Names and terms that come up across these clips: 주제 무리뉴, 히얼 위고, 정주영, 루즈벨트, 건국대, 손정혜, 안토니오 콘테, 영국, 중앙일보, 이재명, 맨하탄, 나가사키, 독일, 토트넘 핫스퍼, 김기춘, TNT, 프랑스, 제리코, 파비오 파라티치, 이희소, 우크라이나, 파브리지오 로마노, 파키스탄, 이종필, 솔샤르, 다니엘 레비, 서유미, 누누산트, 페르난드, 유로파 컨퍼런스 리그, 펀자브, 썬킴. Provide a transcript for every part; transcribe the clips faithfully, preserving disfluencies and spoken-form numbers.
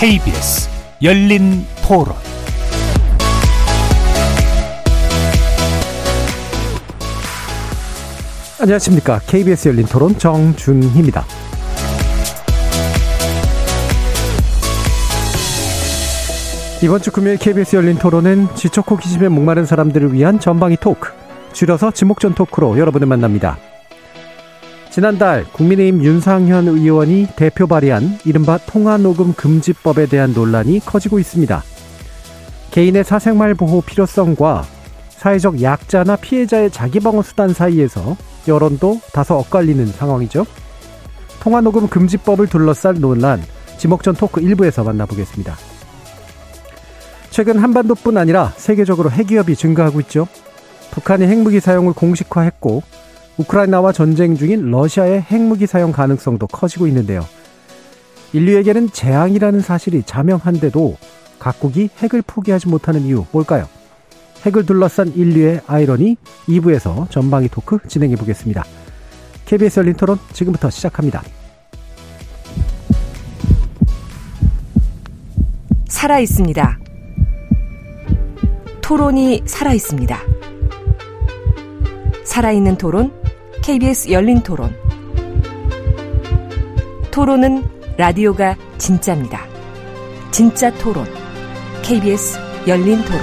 케이비에스 열린 토론. 안녕하십니까. 케이비에스 열린 토론 정준희입니다. 이번 주 금요일 케이비에스 열린 토론은 지적 호기심에 목마른 사람들을 위한 전방위 토크, 줄여서 지목전 토크로 여러분을 만납니다. 지난달 국민의힘 윤상현 의원이 대표 발의한 이른바 통화녹음 금지법에 대한 논란이 커지고 있습니다. 개인의 사생활 보호 필요성과 사회적 약자나 피해자의 자기방어 수단 사이에서 여론도 다소 엇갈리는 상황이죠. 통화녹음 금지법을 둘러싼 논란, 지목전 토크 일부에서 만나보겠습니다. 최근 한반도뿐 아니라 세계적으로 핵위협이 증가하고 있죠. 북한이 핵무기 사용을 공식화했고 우크라이나와 전쟁 중인 러시아의 핵무기 사용 가능성도 커지고 있는데요. 인류에게는 재앙이라는 사실이 자명한데도 각국이 핵을 포기하지 못하는 이유 뭘까요? 핵을 둘러싼 인류의 아이러니, 이 부에서 전방위 토크 진행해 보겠습니다. 케이비에스 열린 토론 지금부터 시작합니다. 살아 있습니다. 토론이 살아 있습니다. 살아있는 토론, 케이비에스 열린 토론. 토론은 라디오가 진짜입니다. 진짜 토론, 케이비에스 열린 토론.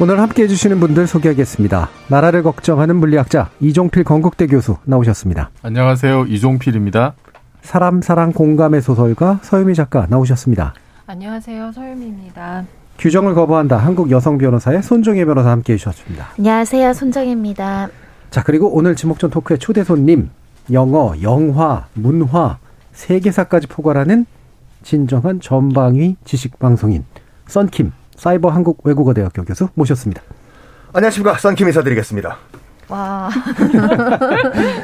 오늘 함께해 주시는 분들 소개하겠습니다. 나라를 걱정하는 물리학자 이종필 건국대 교수 나오셨습니다. 안녕하세요. 이종필입니다. 사람, 사랑, 공감의 소설가 서유미 작가 나오셨습니다. 안녕하세요. 서유미입니다. 규정을 거부한다. 한국 여성 변호사의 손정혜 변호사 함께해 주셨습니다. 안녕하세요. 손정혜입니다. 자, 그리고 오늘 지목전 토크의 초대 손님, 영어, 영화, 문화, 세계사까지 포괄하는 진정한 전방위 지식방송인 썬킴 사이버 한국 외국어대학교 교수 모셨습니다. 안녕하십니까. 썬킴 인사드리겠습니다. 와.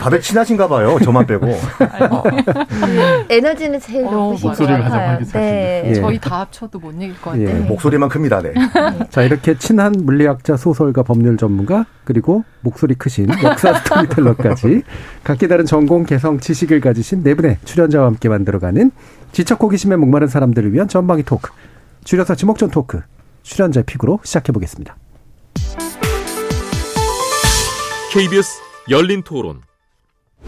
다들 친하신가 봐요. 저만 빼고. 어. 에너지는 제일 높으신 것 같아요. 네. 네. 저희 다 합쳐도 못 이길 것 같아요. 예. 목소리만 큽니다. 네. 자, 이렇게 친한 물리학자, 소설가, 법률 전문가, 그리고 목소리 크신 역사 스토리텔러까지 각기 다른 전공, 개성, 지식을 가지신 네 분의 출연자와 함께 만들어가는 지적 호기심에 목마른 사람들을 위한 전방위 토크, 줄여서 지목전 토크, 출연자 픽으로 시작해보겠습니다. 케이비에스 열린 토론.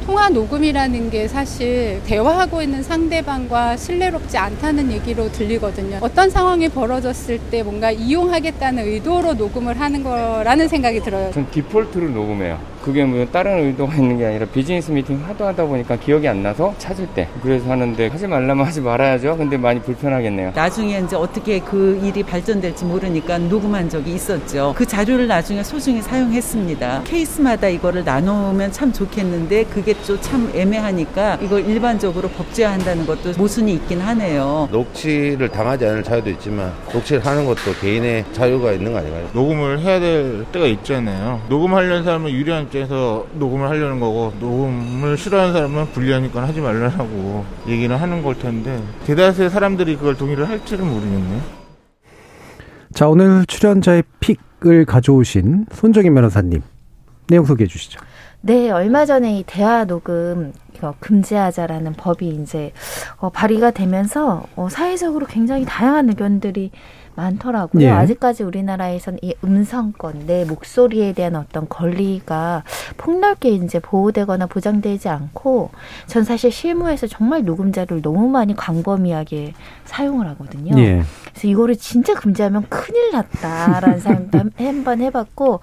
통화 녹음이라는 게 사실 대화하고 있는 상대방과 신뢰롭지 않다는 얘기로 들리거든요. 어떤 상황이 벌어졌을 때 뭔가 이용하겠다는 의도로 녹음을 하는 거라는 생각이 들어요. 전 디폴트로 녹음해요. 그게 뭐 다른 의도가 있는 게 아니라 비즈니스 미팅 하도 하다 보니까 기억이 안 나서 찾을 때 그래서 하는데 하지 말라면 하지 말아야죠. 근데 많이 불편하겠네요. 나중에 이제 어떻게 그 일이 발전될지 모르니까 녹음한 적이 있었죠. 그 자료를 나중에 소중히 사용했습니다. 케이스마다 이거를 나누면 참 좋겠는데 그게 또 참 애매하니까 이걸 일반적으로 법제화한다는 것도 모순이 있긴 하네요. 녹취를 당하지 않을 자유도 있지만 녹취를 하는 것도 개인의 자유가 있는 거 아닌가요? 녹음을 해야 될 때가 있잖아요. 녹음하려는 사람은 유리한 그래서 녹음을 하려는 거고 녹음을 싫어하는 사람은 불리하니까 하지 말라고 얘기는 하는 걸 텐데 대다수의 사람들이 그걸 동의를 할지는 모르겠네요. 자, 오늘 출연자의 픽을 가져오신 손정희 변호사님 내용 소개해 주시죠. 네, 얼마 전에 이 대화 녹음 금지하자라는 법이 이제 발의가 되면서 사회적으로 굉장히 다양한 의견들이 많더라고요. 예. 아직까지 우리나라에서는 이 음성권, 내 목소리에 대한 어떤 권리가 폭넓게 이제 보호되거나 보장되지 않고 전 사실 실무에서 정말 녹음자를 너무 많이 광범위하게 사용을 하거든요. 예. 그래서 이거를 진짜 금지하면 큰일 났다라는 생각도 한번 해봤고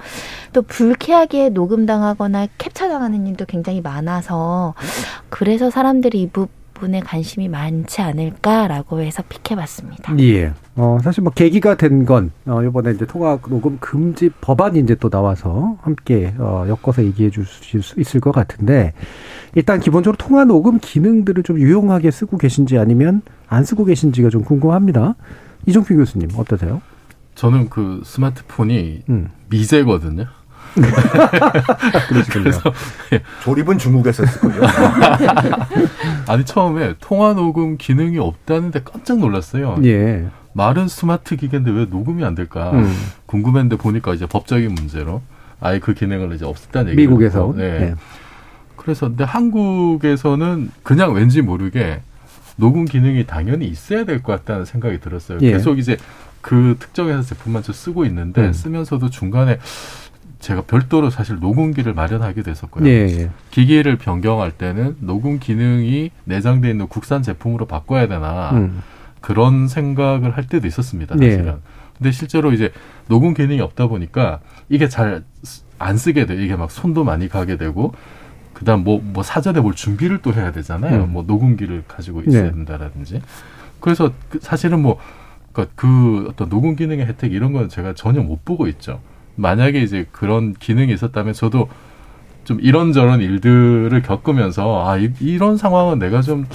또 불쾌하게 녹음당하거나 캡처당하는 일도 굉장히 많아서 그래서 사람들이 이 부분 분의 관심이 많지 않을까라고 해서 픽해봤습니다. 예. 어 사실 뭐 계기가 된 건 어, 이번에 이제 통화 녹음 금지 법안이 이제 또 나와서 함께 어, 엮어서 얘기해 주실 수 있을 것 같은데 일단 기본적으로 통화 녹음 기능들을 좀 유용하게 쓰고 계신지 아니면 안 쓰고 계신지가 좀 궁금합니다. 이종필 교수님 어떠세요? 저는 그 스마트폰이 음. 미제거든요. 그래서 조립은 중국에서 했었거든요. 아니 처음에 통화 녹음 기능이 없다는데 깜짝 놀랐어요. 예. 말은 스마트 기계인데 왜 녹음이 안 될까 음. 궁금했는데 보니까 이제 법적인 문제로 아예 그 기능을 이제 없앴다는 얘기예요. 미국에서. 네. 예. 그래서 근데 한국에서는 그냥 왠지 모르게 녹음 기능이 당연히 있어야 될 것 같다는 생각이 들었어요. 예. 계속 이제 그 특정 회사 제품만 좀 쓰고 있는데 음. 쓰면서도 중간에 제가 별도로 사실 녹음기를 마련하게 됐었고요. 예. 기기를 변경할 때는 녹음 기능이 내장되어 있는 국산 제품으로 바꿔야 되나 음. 그런 생각을 할 때도 있었습니다. 사실은. 예. 근데 실제로 이제 녹음 기능이 없다 보니까 이게 잘 안 쓰게 돼요. 이게 막 손도 많이 가게 되고 그다음 뭐, 뭐 사전에 뭘 준비를 또 해야 되잖아요. 음. 뭐 녹음기를 가지고 있어야 네. 된다라든지. 그래서 사실은 뭐 그 어떤 녹음 기능의 혜택 이런 건 제가 전혀 못 보고 있죠. 만약에 이제 그런 기능이 있었다면 저도 좀 이런저런 일들을 겪으면서 아 이, 이런 상황은 내가 좀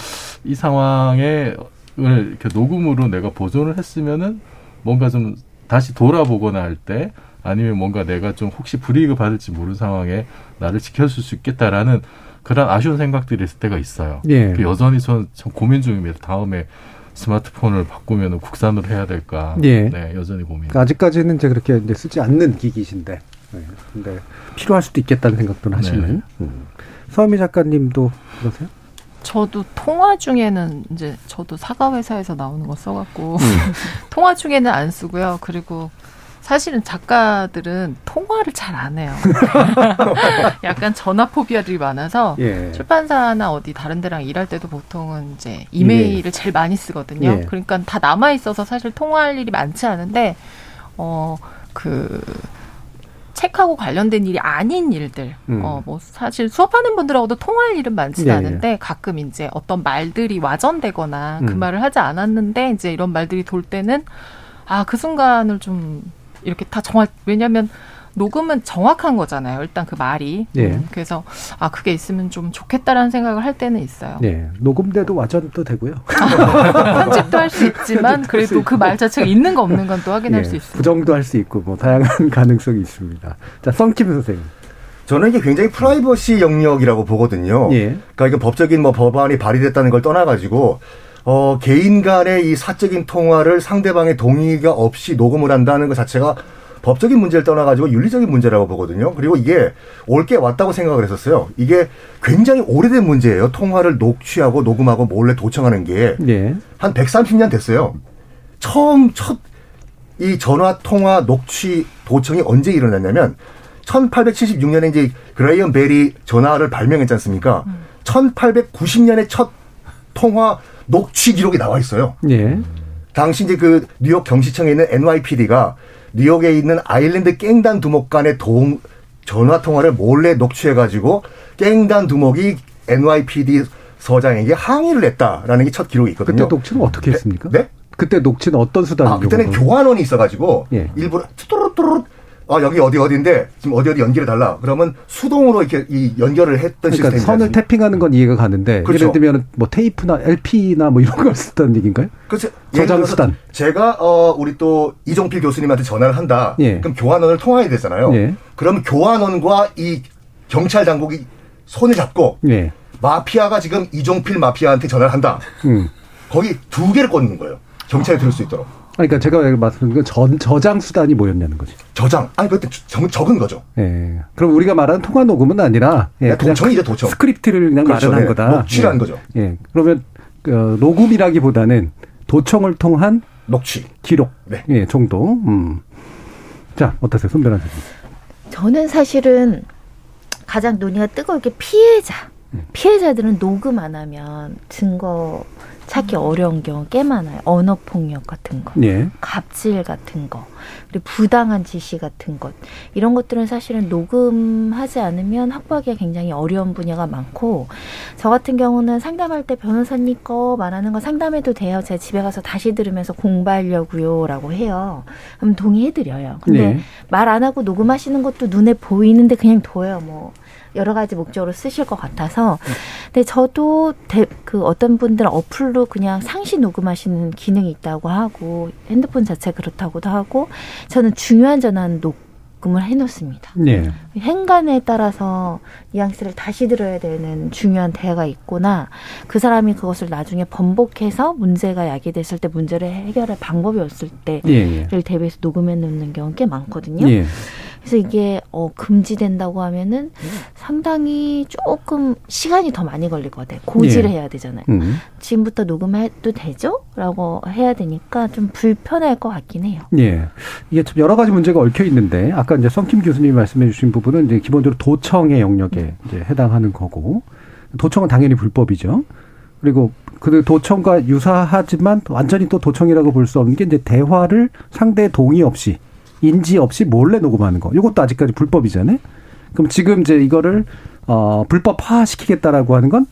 이 상황에 이렇게 녹음으로 내가 보존을 했으면은 뭔가 좀 다시 돌아보거나 할 때 아니면 뭔가 내가 좀 혹시 불이익을 받을지 모르는 상황에 나를 지켜줄 수 있겠다라는 그런 아쉬운 생각들이 있을 때가 있어요. 예. 여전히 저는 참 고민 중입니다. 다음에 스마트폰을 바꾸면 국산으로 해야 될까. 예. 네, 여전히 고민. 그러니까 아직까지는 이제 그렇게 이제 쓰지 않는 기기신데, 네. 근데 필요할 수도 있겠다는 생각도 하시는. 네. 음. 서유미 작가님도 그러세요? 저도 통화 중에는 이제 저도 사과 회사에서 나오는 거 써갖고 음. 통화 중에는 안 쓰고요. 그리고 사실은 작가들은 통화를 잘 안 해요. 약간 전화 포비아들이 많아서 예. 출판사나 어디 다른 데랑 일할 때도 보통은 이제 이메일을 예. 제일 많이 쓰거든요. 예. 그러니까 다 남아 있어서 사실 통화할 일이 많지 않은데 어 그. 책하고 관련된 일이 아닌 일들, 음. 어, 뭐, 사실 수업하는 분들하고도 통화할 일은 많지는 예, 않은데, 예. 가끔 이제 어떤 말들이 와전되거나 음. 그 말을 하지 않았는데, 이제 이런 말들이 돌 때는, 아, 그 순간을 좀, 이렇게 다 정확, 왜냐면, 녹음은 정확한 거잖아요. 일단 그 말이. 예. 음, 그래서, 아, 그게 있으면 좀 좋겠다라는 생각을 할 때는 있어요. 예. 녹음돼도 와전도 되고요. 편집도 할 수 있지만, 그래도 그 말 자체가 있는 거 없는 건 또 확인할 예. 수 있습니다. 부정도 할 수 있고, 뭐, 다양한 가능성이 있습니다. 자, 썬킴 선생님. 저는 이게 굉장히 프라이버시 영역이라고 보거든요. 예. 그러니까 이게 법적인 뭐 법안이 발의됐다는 걸 떠나가지고, 어, 개인 간의 이 사적인 통화를 상대방의 동의가 없이 녹음을 한다는 것 자체가 법적인 문제를 떠나가지고 윤리적인 문제라고 보거든요. 그리고 이게 올게 왔다고 생각을 했었어요. 이게 굉장히 오래된 문제예요. 통화를 녹취하고 녹음하고 몰래 도청하는 게 네. 한 백삼십 년 됐어요. 처음 첫 이 전화 통화 녹취 도청이 언제 일어났냐면 천팔백칠십육 년에 이제 그레이엄 벨이 전화를 발명했지 않습니까? 음. 천팔백구십 년에 첫 통화 녹취 기록이 나와 있어요. 네. 당시 이제 그 뉴욕 경시청에 있는 엔와이피디가 뉴욕에 있는 아일랜드 깽단 두목 간의 동, 전화 통화를 몰래 녹취해가지고 깽단 두목이 엔와이피디 서장에게 항의를 냈다라는 게 첫 기록이 있거든요. 그때 녹취는 어떻게 했습니까? 네? 그때 녹취는 어떤 수단으로? 아, 그때는 교환원이 있어가지고 예. 일부러 뚜루뚜루 아, 여기 어디 어디인데 지금 어디 어디 연결해달라. 그러면 수동으로 이렇게 이 연결을 했던 시스템이죠. 그러니까 선을 태핑하는 건 이해가 가는데 그렇죠. 예를 들면 뭐 테이프나 엘피나 뭐 이런 걸 쓰던 얘기인가요? 그렇죠. 저장 수단. 제가 어 우리 또 이종필 교수님한테 전화를 한다. 예. 그럼 교환원을 통화해야 되잖아요. 예. 그럼 교환원과 이 경찰 당국이 손을 잡고 예. 마피아가 지금 이종필 마피아한테 전화를 한다. 음. 거기 두 개를 꽂는 거예요. 경찰이 들을 수 있도록. 그러니까 제가 말씀드린 건 전, 저장 수단이 뭐였냐는 거죠. 저장. 아니, 그때 적은 거죠. 예. 그럼 우리가 말하는 통화 녹음은 아니라. 예. 도청이죠, 도청. 스크립트를 그냥 그렇죠. 마련한 예. 거다. 녹취라는 예. 거죠. 예. 그러면, 그, 녹음이라기 보다는 도청을 통한. 녹취. 기록. 네. 예, 정도. 음. 자, 어떠세요? 손변환 선생님. 저는 사실은 가장 논의가 뜨거운 게 피해자. 피해자들은 녹음 안 하면 증거 찾기 어려운 경우 꽤 많아요. 언어폭력 같은 거, 예. 갑질 같은 거, 그리고 부당한 지시 같은 것. 이런 것들은 사실은 녹음하지 않으면 확보하기가 굉장히 어려운 분야가 많고 저 같은 경우는 상담할 때 변호사님 거 말하는 거 상담해도 돼요. 제가 집에 가서 다시 들으면서 공부하려고요. 라고 해요. 그럼 동의해드려요. 근데 네. 말 안 하고 녹음하시는 것도 눈에 보이는데 그냥 둬요. 뭐. 여러 가지 목적으로 쓰실 것 같아서. 근데 저도 대, 그 어떤 분들은 어플로 그냥 상시 녹음하시는 기능이 있다고 하고 핸드폰 자체 그렇다고도 하고 저는 중요한 전화는 녹음을 해놓습니다. 네. 행간에 따라서 뉘앙스를 다시 들어야 되는 중요한 대화가 있거나 그 사람이 그것을 나중에 번복해서 문제가 야기됐을 때 문제를 해결할 방법이 없을 때를 네. 대비해서 녹음해 놓는 경우 꽤 많거든요. 네. 그래서 이게 어, 금지된다고 하면은 상당히 조금 시간이 더 많이 걸릴 것 같아요. 고지를 예. 해야 되잖아요. 음. 지금부터 녹음해도 되죠? 라고 해야 되니까 좀 불편할 것 같긴 해요. 예. 이게 참 여러 가지 문제가 얽혀 있는데, 아까 이제 썬킴 교수님이 말씀해 주신 부분은 이제 기본적으로 도청의 영역에 이제 해당하는 거고, 도청은 당연히 불법이죠. 그리고 그 도청과 유사하지만 완전히 또 도청이라고 볼 수 없는 게 이제 대화를 상대의 동의 없이, 인지 없이 몰래 녹음하는 거. 이것도 아직까지 불법이잖아요. 그럼 지금 이제 이거를 어, 불법화시키겠다라고 하는 건?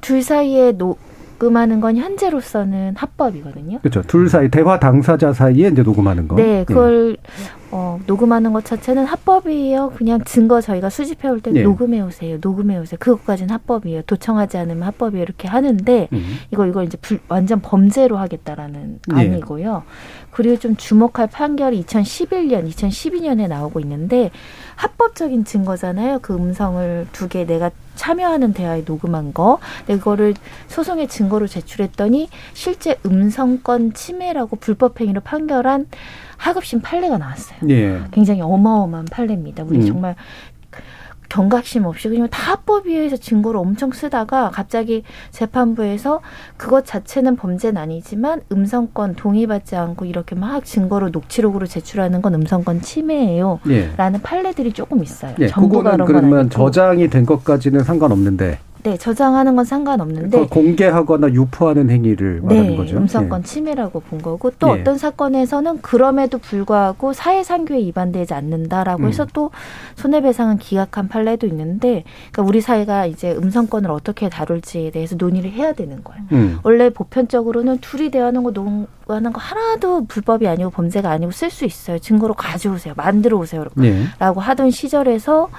둘 사이에 녹음하는 건 현재로서는 합법이거든요. 그렇죠. 둘 사이, 대화 당사자 사이에 이제 녹음하는 거. 네. 그걸 예. 어, 녹음하는 것 자체는 합법이에요. 그냥 증거 저희가 수집해올 때 예. 녹음해오세요. 녹음해오세요. 그것까지는 합법이에요. 도청하지 않으면 합법이에요. 이렇게 하는데 음. 이거, 이걸 이제 불, 완전 범죄로 하겠다라는 아니고요. 예. 그리고 좀 주목할 판결이 이천십일 년, 이천십이 년에 나오고 있는데 합법적인 증거잖아요. 그 음성을 두 개 내가 참여하는 대화에 녹음한 거. 그거를 소송의 증거로 제출했더니 실제 음성권 침해라고 불법행위로 판결한 하급심 판례가 나왔어요. 예. 굉장히 어마어마한 판례입니다. 우리 음. 정말 경각심 없이 그냥 다 합법에 의해서 증거를 엄청 쓰다가 갑자기 재판부에서 그것 자체는 범죄는 아니지만 음성권 동의받지 않고 이렇게 막 증거로 녹취록으로 제출하는 건 음성권 침해예요. 예. 라는 판례들이 조금 있어요. 예. 정부가 그거는 그런 그러면 저장이 된 것까지는 상관없는데. 네. 저장하는 건 상관없는데. 공개하거나 유포하는 행위를 말하는 네, 거죠. 음성권 예. 침해라고 본 거고 또 예. 어떤 사건에서는 그럼에도 불구하고 사회상규에 위반되지 않는다라고 음. 해서 또 손해배상은 기각한 판례도 있는데 그러니까 우리 사회가 이제 음성권을 어떻게 다룰지에 대해서 논의를 해야 되는 거예요. 음. 원래 보편적으로는 둘이 대화하는 거 녹음하는 거 하나도 불법이 아니고 범죄가 아니고 쓸 수 있어요. 증거로 가져오세요. 만들어 오세요. 예. 라고 하던 시절에서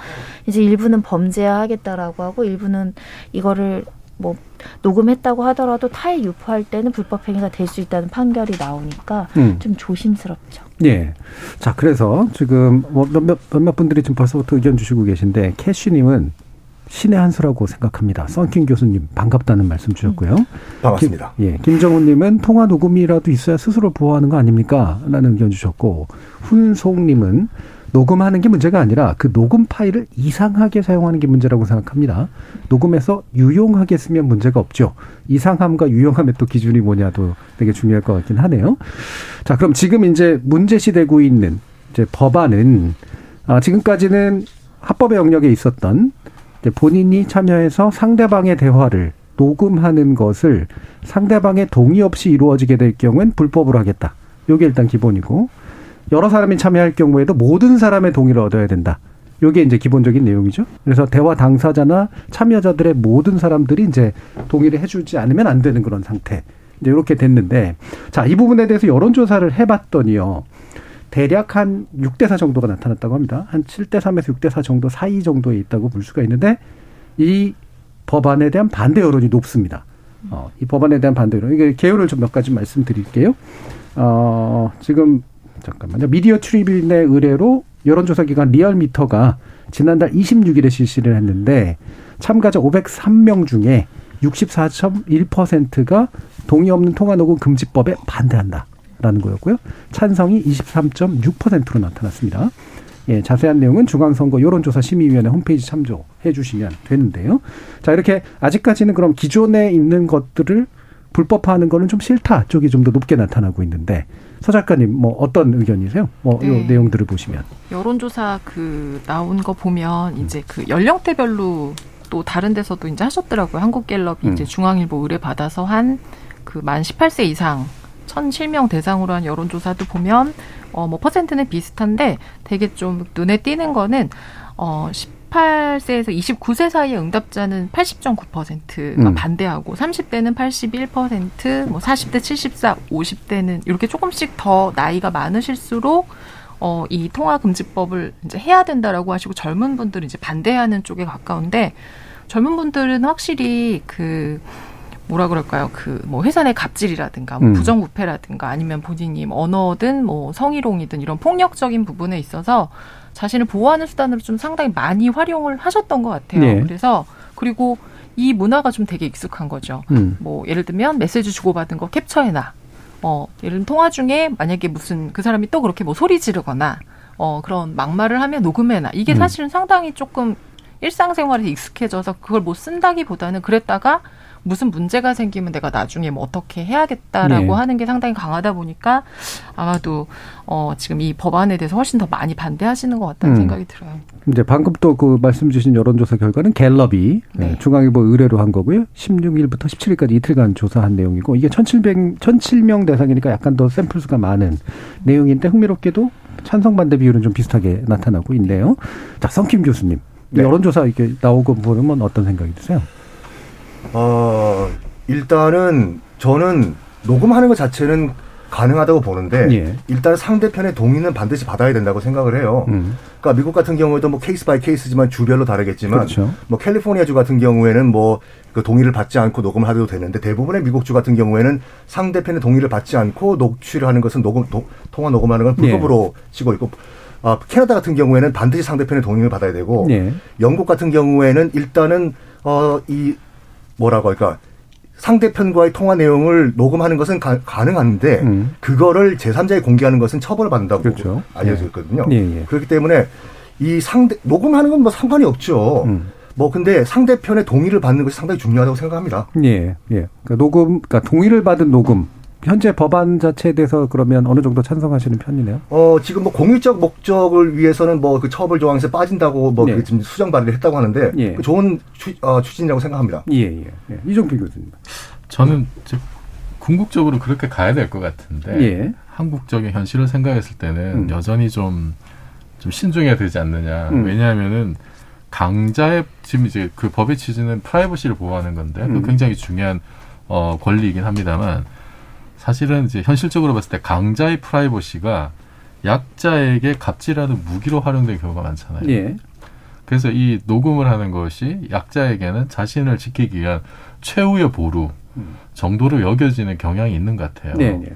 이제 일부는 범죄화하겠다라고 하고 일부는 이거를 뭐 녹음했다고 하더라도 타에 유포할 때는 불법행위가 될 수 있다는 판결이 나오니까 음. 좀 조심스럽죠. 예. 자, 그래서 지금 몇몇 몇몇 분들이 지금 벌써부터 의견 주시고 계신데 캐시님은 신의 한 수라고 생각합니다. 썬킴 교수님 반갑다는 말씀 주셨고요. 음. 반갑습니다. 김, 예. 김정훈님은 통화 녹음이라도 있어야 스스로 보호하는 거 아닙니까? 라는 의견 주셨고 훈송님은 녹음하는 게 문제가 아니라 그 녹음 파일을 이상하게 사용하는 게 문제라고 생각합니다. 녹음해서 유용하게 쓰면 문제가 없죠. 이상함과 유용함의 또 기준이 뭐냐도 되게 중요할 것 같긴 하네요. 자, 그럼 지금 이제 문제시되고 있는 이제 법안은 아, 지금까지는 합법의 영역에 있었던 이제 본인이 참여해서 상대방의 대화를 녹음하는 것을 상대방의 동의 없이 이루어지게 될 경우엔 불법으로 하겠다. 이게 일단 기본이고. 여러 사람이 참여할 경우에도 모든 사람의 동의를 얻어야 된다. 이게 이제 기본적인 내용이죠. 그래서 대화 당사자나 참여자들의 모든 사람들이 이제 동의를 해주지 않으면 안 되는 그런 상태. 이제 이렇게 됐는데, 자, 이 부분에 대해서 여론조사를 해봤더니요. 대략 한 육 대 사 정도가 나타났다고 합니다. 한 칠 대 삼에서 육 대 사 정도 사이 정도에 있다고 볼 수가 있는데, 이 법안에 대한 반대 여론이 높습니다. 어, 이 법안에 대한 반대 여론. 이게 개요를 좀 몇 가지 말씀드릴게요. 어, 지금, 잠깐만요. 미디어 트리뷴의 의뢰로 여론조사기관 리얼미터가 지난달 이십육 일에 실시를 했는데 참가자 오백삼 명 중에 육십사 점 일 퍼센트가 동의 없는 통화녹음 금지법에 반대한다라는 거였고요. 찬성이 이십삼 점 육 퍼센트로 나타났습니다. 예, 자세한 내용은 중앙선거여론조사심의위원회 홈페이지 참조해 주시면 되는데요. 자, 이렇게 아직까지는 그럼 기존에 있는 것들을 불법화하는 거는 좀 싫다 쪽이 좀 더 높게 나타나고 있는데 서 작가님 뭐 어떤 의견이세요? 뭐 이 네. 내용들을 보시면 여론조사 그 나온 거 보면 음. 이제 그 연령대별로 또 다른 데서도 이제 하셨더라고요. 한국갤럽이 음. 이제 중앙일보 의뢰 받아서 한 그 만 십팔 세 이상 천칠 명 대상으로 한 여론조사도 보면 어 뭐 퍼센트는 비슷한데 되게 좀 눈에 띄는 거는 어 십팔 세에서 이십구 세 사이의 응답자는 팔십 점 구 퍼센트가 음. 반대하고 삼십 대는 팔십일 퍼센트, 뭐 사십 대 칠십사, 오십 대는 이렇게 조금씩 더 나이가 많으실수록 어, 이 통화금지법을 이제 해야 된다라고 하시고 젊은 분들은 이제 반대하는 쪽에 가까운데 젊은 분들은 확실히 그 뭐라 그럴까요? 그 뭐 회사 내 갑질이라든가 뭐 음. 부정부패라든가 아니면 본인이 언어든 뭐 성희롱이든 이런 폭력적인 부분에 있어서 자신을 보호하는 수단으로 좀 상당히 많이 활용을 하셨던 것 같아요. 예. 그래서 그리고 이 문화가 좀 되게 익숙한 거죠. 음. 뭐 예를 들면 메시지 주고받은 거 캡처해놔. 어 예를 들면 통화 중에 만약에 무슨 그 사람이 또 그렇게 뭐 소리 지르거나 어, 그런 막말을 하며 녹음해놔. 이게 사실은 음. 상당히 조금 일상생활에 익숙해져서 그걸 못 쓴다기보다는 그랬다가 무슨 문제가 생기면 내가 나중에 뭐 어떻게 해야겠다라고 네. 하는 게 상당히 강하다 보니까 아마도 어, 지금 이 법안에 대해서 훨씬 더 많이 반대하시는 것 같다는 음. 생각이 들어요. 이제 방금 또 그 말씀 주신 여론조사 결과는 갤럽이 네. 중앙일보 의뢰로 한 거고요. 십육일부터 십칠일까지 이틀간 조사한 내용이고 이게 천칠백, 천칠 명 대상이니까 약간 더 샘플 수가 많은 내용인데 흥미롭게도 찬성 반대 비율은 좀 비슷하게 나타나고 있네요. 자, 썬킴 교수님. 네. 여론조사 이렇게 나오고 보면 어떤 생각이 드세요? 어, 일단은 저는 녹음하는 것 자체는 가능하다고 보는데 예. 일단 상대편의 동의는 반드시 받아야 된다고 생각을 해요. 음. 그러니까 미국 같은 경우에도 뭐 케이스 바이 케이스지만 주별로 다르겠지만 그렇죠. 뭐 캘리포니아 주 같은 경우에는 뭐 그 동의를 받지 않고 녹음을 하도 되는데 대부분의 미국 주 같은 경우에는 상대편의 동의를 받지 않고 녹취를 하는 것은 녹음 도, 통화 녹음하는 건 불법으로 예. 치고 있고. 아, 캐나다 같은 경우에는 반드시 상대편의 동의를 받아야 되고 네. 영국 같은 경우에는 일단은 어, 이 뭐라고 할까 상대편과의 통화 내용을 녹음하는 것은 가, 가능한데 음. 그거를 제삼자에 공개하는 것은 처벌을 받는다고 그렇죠. 알려져 있거든요. 네. 네, 네. 그렇기 때문에 이 상대 녹음하는 건 뭐 상관이 없죠. 음. 뭐 근데 상대편의 동의를 받는 것이 상당히 중요하다고 생각합니다. 예, 예. 그러니까 녹음, 그러니까 동의를 받은 녹음. 현재 법안 자체에 대해서 그러면 어느 정도 찬성하시는 편이네요? 어, 지금 뭐 공익적 목적을 위해서는 뭐 그 처벌 조항에서 빠진다고 뭐 네. 지금 수정 발의를 했다고 하는데 예. 좋은 추, 어, 추진이라고 생각합니다. 예, 예. 예. 이종필 교수님. 저는 궁극적으로 그렇게 가야 될 것 같은데 예. 한국적인 현실을 생각했을 때는 음. 여전히 좀, 좀 신중해야 되지 않느냐. 음. 왜냐하면은 강자의 지금 이제 그 법의 취지는 프라이버시를 보호하는 건데 음. 굉장히 중요한 어, 권리이긴 합니다만 사실은 이제 현실적으로 봤을 때 강자의 프라이버시가 약자에게 갑질하는 무기로 활용된 경우가 많잖아요. 예. 그래서 이 녹음을 하는 것이 약자에게는 자신을 지키기 위한 최후의 보루 정도로 여겨지는 경향이 있는 것 같아요. 네, 네.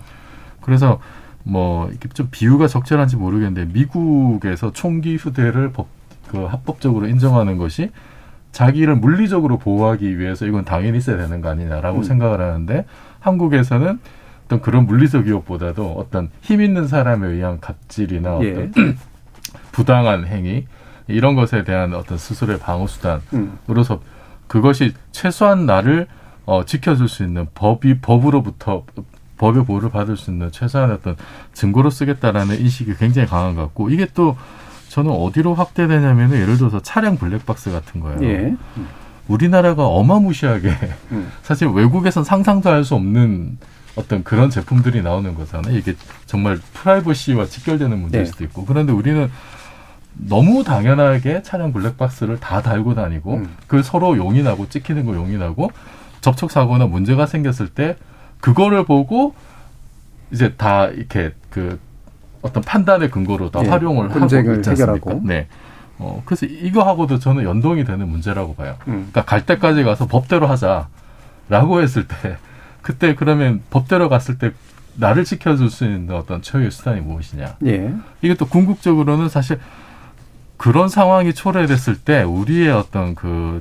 그래서 뭐 이렇게 좀 비유가 적절한지 모르겠는데 미국에서 총기 휴대를 법, 그 합법적으로 인정하는 것이 자기를 물리적으로 보호하기 위해서 이건 당연히 있어야 되는 거 아니냐라고 음. 생각을 하는데 한국에서는 어떤 그런 물리적 위협보다도 어떤 힘 있는 사람에 의한 갑질이나 예. 어떤 부당한 행위 이런 것에 대한 어떤 스스로의 방어 수단으로서 음. 그것이 최소한 나를 어, 지켜줄 수 있는 법이 법으로부터 법의 보호를 받을 수 있는 최소한 어떤 증거로 쓰겠다라는 인식이 굉장히 강한 것 같고 이게 또 저는 어디로 확대되냐면 예를 들어서 차량 블랙박스 같은 거예요. 예. 우리나라가 어마무시하게 음. 사실 외국에선 상상도 할 수 없는 어떤 그런 제품들이 나오는 거잖아요. 이게 정말 프라이버시와 직결되는 문제일 네. 수도 있고. 그런데 우리는 너무 당연하게 차량 블랙박스를 다 달고 다니고 음. 그걸 서로 용인하고 찍히는 걸 용인하고 접촉사고나 문제가 생겼을 때 그거를 보고 이제 다 이렇게 그 어떤 판단의 근거로 다 네. 활용을 하고 있지 않습니까? 해결하고. 네. 어, 그래서 이거하고도 저는 연동이 되는 문제라고 봐요. 음. 그러니까 갈 때까지 가서 법대로 하자라고 했을 때 그때 그러면 법대로 갔을 때 나를 지켜줄 수 있는 어떤 최후의 수단이 무엇이냐. 예. 이게 또 궁극적으로는 사실 그런 상황이 초래됐을 때 우리의 어떤 그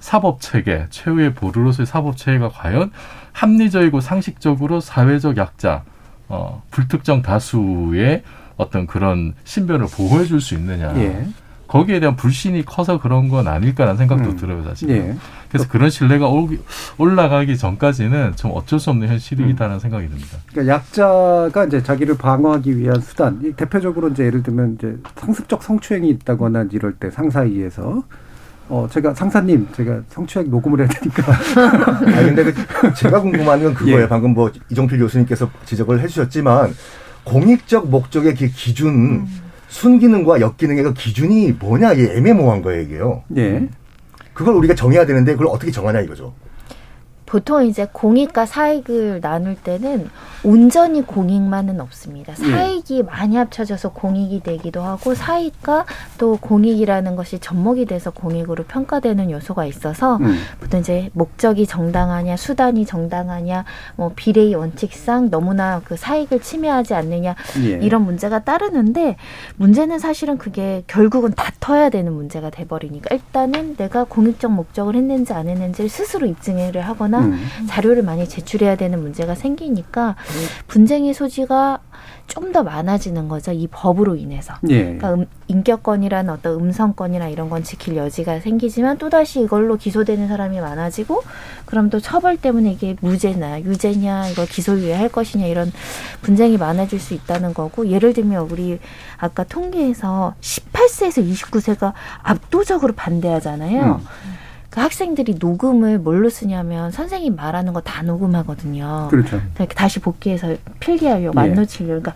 사법체계, 최후의 보루로서의 사법체계가 과연 합리적이고 상식적으로 사회적 약자, 어, 불특정 다수의 어떤 그런 신변을 보호해 줄 수 있느냐. 예. 거기에 대한 불신이 커서 그런 건 아닐까라는 생각도 음. 들어요, 사실. 예. 그래서 그런 신뢰가 오기, 올라가기 전까지는 좀 어쩔 수 없는 현실이다라는 음. 생각이 듭니다. 그러니까 약자가 이제 자기를 방어하기 위한 수단, 대표적으로 이제 예를 들면 이제 상습적 성추행이 있다거나 이럴 때 상사위에서 어, 제가 상사님, 제가 성추행 녹음을 해야 되니까. 아니, 근데 그 제가 궁금한 건 그거예요. 예. 방금 뭐 이종필 교수님께서 지적을 해주셨지만 공익적 목적의 기준. 음. 순기능과 역기능의 그 기준이 뭐냐, 이게 애매모호한 거예요, 이게요. 네. 그걸 우리가 정해야 되는데, 그걸 어떻게 정하냐, 이거죠. 보통 이제 공익과 사익을 나눌 때는 온전히 공익만은 없습니다. 사익이 네. 많이 합쳐져서 공익이 되기도 하고 사익과 또 공익이라는 것이 접목이 돼서 공익으로 평가되는 요소가 있어서 음. 보통 이제 목적이 정당하냐, 수단이 정당하냐, 뭐 비례의 원칙상 너무나 그 사익을 침해하지 않느냐 예. 이런 문제가 따르는데 문제는 사실은 그게 결국은 다퉈야 되는 문제가 돼버리니까 일단은 내가 공익적 목적을 했는지 안 했는지를 스스로 입증을 하거나 하거나 음. 자료를 많이 제출해야 되는 문제가 생기니까 분쟁의 소지가 좀 더 많아지는 거죠. 이 법으로 인해서. 예. 그러니까 음, 인격권이라는 어떤 음성권이나 이런 건 지킬 여지가 생기지만 또다시 이걸로 기소되는 사람이 많아지고 그럼 또 처벌 때문에 이게 무죄냐 유죄냐 이거 기소유예할 것이냐 이런 분쟁이 많아질 수 있다는 거고, 예를 들면 우리 아까 통계에서 십팔 세에서 이십구 세가 압도적으로 반대하잖아요. 음. 학생들이 녹음을 뭘로 쓰냐면 선생님 말하는 거 다 녹음하거든요. 그렇죠. 다시 복귀해서 필기하려고, 안 놓치려고. 그러니까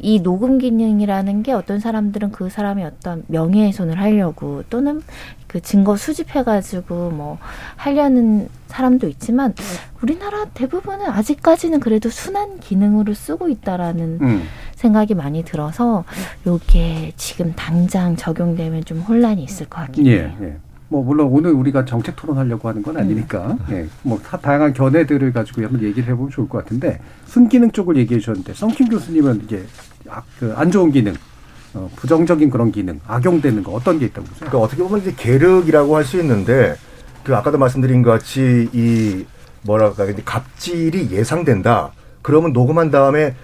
이 녹음 기능이라는 게 어떤 사람들은 그 사람의 어떤 명예훼손을 하려고 또는 그 증거 수집해가지고 뭐 하려는 사람도 있지만 우리나라 대부분은 아직까지는 그래도 순한 기능으로 쓰고 있다라는 음. 생각이 많이 들어서 이게 지금 당장 적용되면 좀 혼란이 있을 것 같긴 해요. 예, 예. 뭐 물론 오늘 우리가 정책 토론하려고 하는 건 아니니까 음. 예, 뭐 다양한 견해들을 가지고 한번 얘기를 해보면 좋을 것 같은데, 순기능 쪽을 얘기해 주셨는데 썬킴 교수님은 이게 그 안 좋은 기능, 어, 부정적인 그런 기능, 악용되는 거 어떤 게 있다고 보세요? 그러니까 어떻게 보면 이제 계륵이라고 할 수 있는데, 그 아까도 말씀드린 것 같이 이 뭐랄까 갑질이 예상된다. 그러면 녹음한 다음에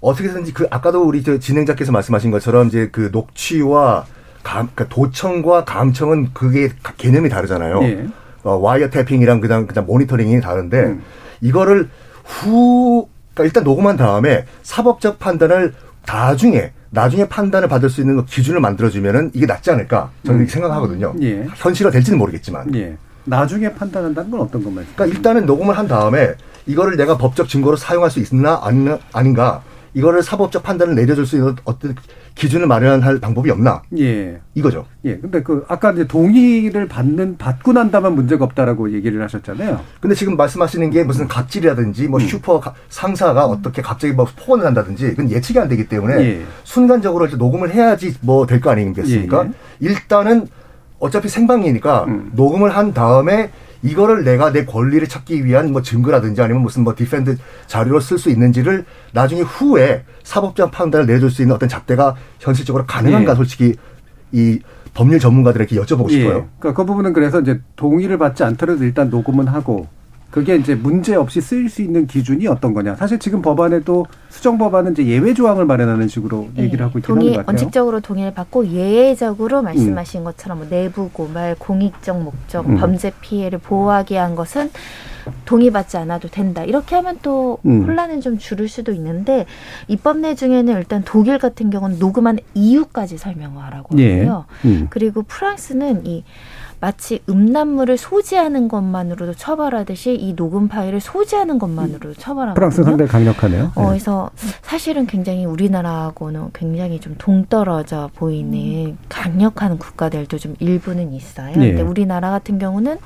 어떻게든지 그 아까도 우리 저 진행자께서 말씀하신 것처럼 이제 그 녹취와 감, 그러니까 도청과 감청은 그게 개념이 다르잖아요. 예. 어, 와이어 태핑이랑 그냥, 그냥 모니터링이 다른데, 음. 이거를 후, 그러니까 일단 녹음한 다음에 사법적 판단을 나중에, 나중에 판단을 받을 수 있는 기준을 만들어주면은 이게 낫지 않을까. 저는 이렇게 음. 생각하거든요. 예. 현실화 될지는 모르겠지만. 예. 나중에 판단한다는 건 어떤 것 말이죠? 그러니까 일단은 녹음을 한 다음에 이거를 내가 법적 증거로 사용할 수 있나, 아니나, 아닌가. 이거를 사법적 판단을 내려줄 수 있는 어떤 기준을 마련할 방법이 없나? 예. 이거죠. 예. 근데 그, 아까 이제 동의를 받는, 받고 난다면 문제가 없다라고 얘기를 하셨잖아요. 근데 지금 말씀하시는 게 무슨 갑질이라든지 뭐 음. 슈퍼 가, 상사가 음. 어떻게 갑자기 뭐 폭언을 한다든지 그건 예측이 안 되기 때문에 예. 순간적으로 이제 녹음을 해야지 뭐 될 거 아니겠습니까? 예. 일단은 어차피 생방이니까 음. 녹음을 한 다음에 이거를 내가 내 권리를 찾기 위한 뭐 증거라든지 아니면 무슨 뭐 디펜드 자료로 쓸 수 있는지를 나중에 후에 사법적 판단을 내줄 수 있는 어떤 잣대가 현실적으로 가능한가, 예. 솔직히 이 법률 전문가들에게 여쭤보고 예. 싶어요. 그러니까 그 부분은 그래서 이제 동의를 받지 않더라도 일단 녹음은 하고 그게 이제 문제 없이 쓰일 수 있는 기준이 어떤 거냐. 사실 지금 법안에도 수정 법안은 이제 예외 조항을 마련하는 식으로 얘기를 네. 하고 있긴 한 것 같아요. 원칙적으로 동의를 받고 예외적으로 말씀하신 음. 것처럼 뭐 내부 고발, 공익적 목적, 음. 범죄 피해를 보호하기 위한 것은 동의받지 않아도 된다. 이렇게 하면 또 음. 혼란은 좀 줄일 수도 있는데, 입법 내 중에는 일단 독일 같은 경우는 녹음한 이유까지 설명을 하라고 하고요. 예. 음. 그리고 프랑스는 이 마치 음란물을 소지하는 것만으로도 처벌하듯이 이 녹음 파일을 소지하는 것만으로도 처벌하거든요. 프랑스 상당히 강력하네요. 어, 그래서 사실은 굉장히 우리나라하고는 굉장히 좀 동떨어져 보이는 강력한 국가들도 좀 일부는 있어요. 예. 근데 우리나라 같은 경우는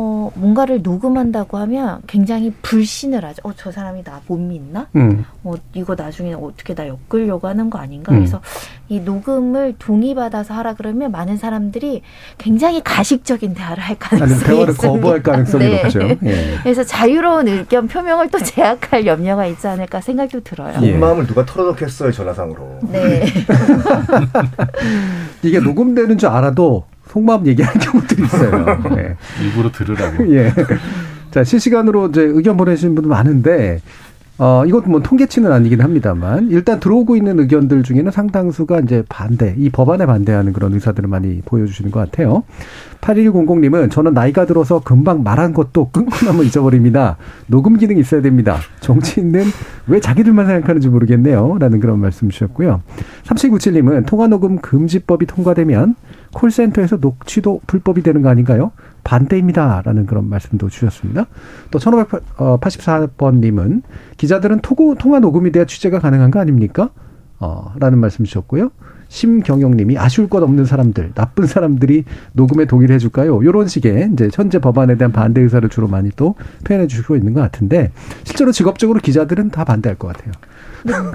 어, 뭔가를 녹음한다고 하면 굉장히 불신을 하죠. 어, 저 사람이 나 못 믿나? 음. 어, 이거 나중에 어떻게 나 엮으려고 하는 거 아닌가? 음. 그래서 이 녹음을 동의받아서 하라 그러면 많은 사람들이 굉장히 가식적인 대화를 할 가능성이 있습니다. 대화를 거부할 가능성이 네. 높죠. 예. 그래서 자유로운 의견 표명을 또 제약할 염려가 있지 않을까 생각도 들어요. 예. 마음을 누가 털어놓겠어요, 전화상으로. 네. 이게 녹음되는 줄 알아도 속마음 얘기하는 경우도 있어요. 네. 일부러 들으라고. 예. 자, 실시간으로 이제 의견 보내주신 분도 많은데, 어, 이것도 뭐 통계치는 아니긴 합니다만, 일단 들어오고 있는 의견들 중에는 상당수가 이제 반대, 이 법안에 반대하는 그런 의사들을 많이 보여주시는 것 같아요. 팔천백님은 저는 나이가 들어서 금방 말한 것도 끊고 나면 잊어버립니다. 녹음 기능이 있어야 됩니다. 정치인은 왜 자기들만 생각하는지 모르겠네요. 라는 그런 말씀 주셨고요. 삼칠구칠님은 통화녹음 금지법이 통과되면 콜센터에서 녹취도 불법이 되는 거 아닌가요? 반대입니다. 라는 그런 말씀도 주셨습니다. 또 천오백팔십사번님은 기자들은 토고, 통화 녹음이 돼야 취재가 가능한 거 아닙니까? 어, 라는 말씀 주셨고요. 심경영님이 아쉬울 것 없는 사람들, 나쁜 사람들이 녹음에 동의를 해줄까요? 이런 식의 이제 현재 법안에 대한 반대 의사를 주로 많이 또 표현해 주시고 있는 것 같은데, 실제로 직업적으로 기자들은 다 반대할 것 같아요.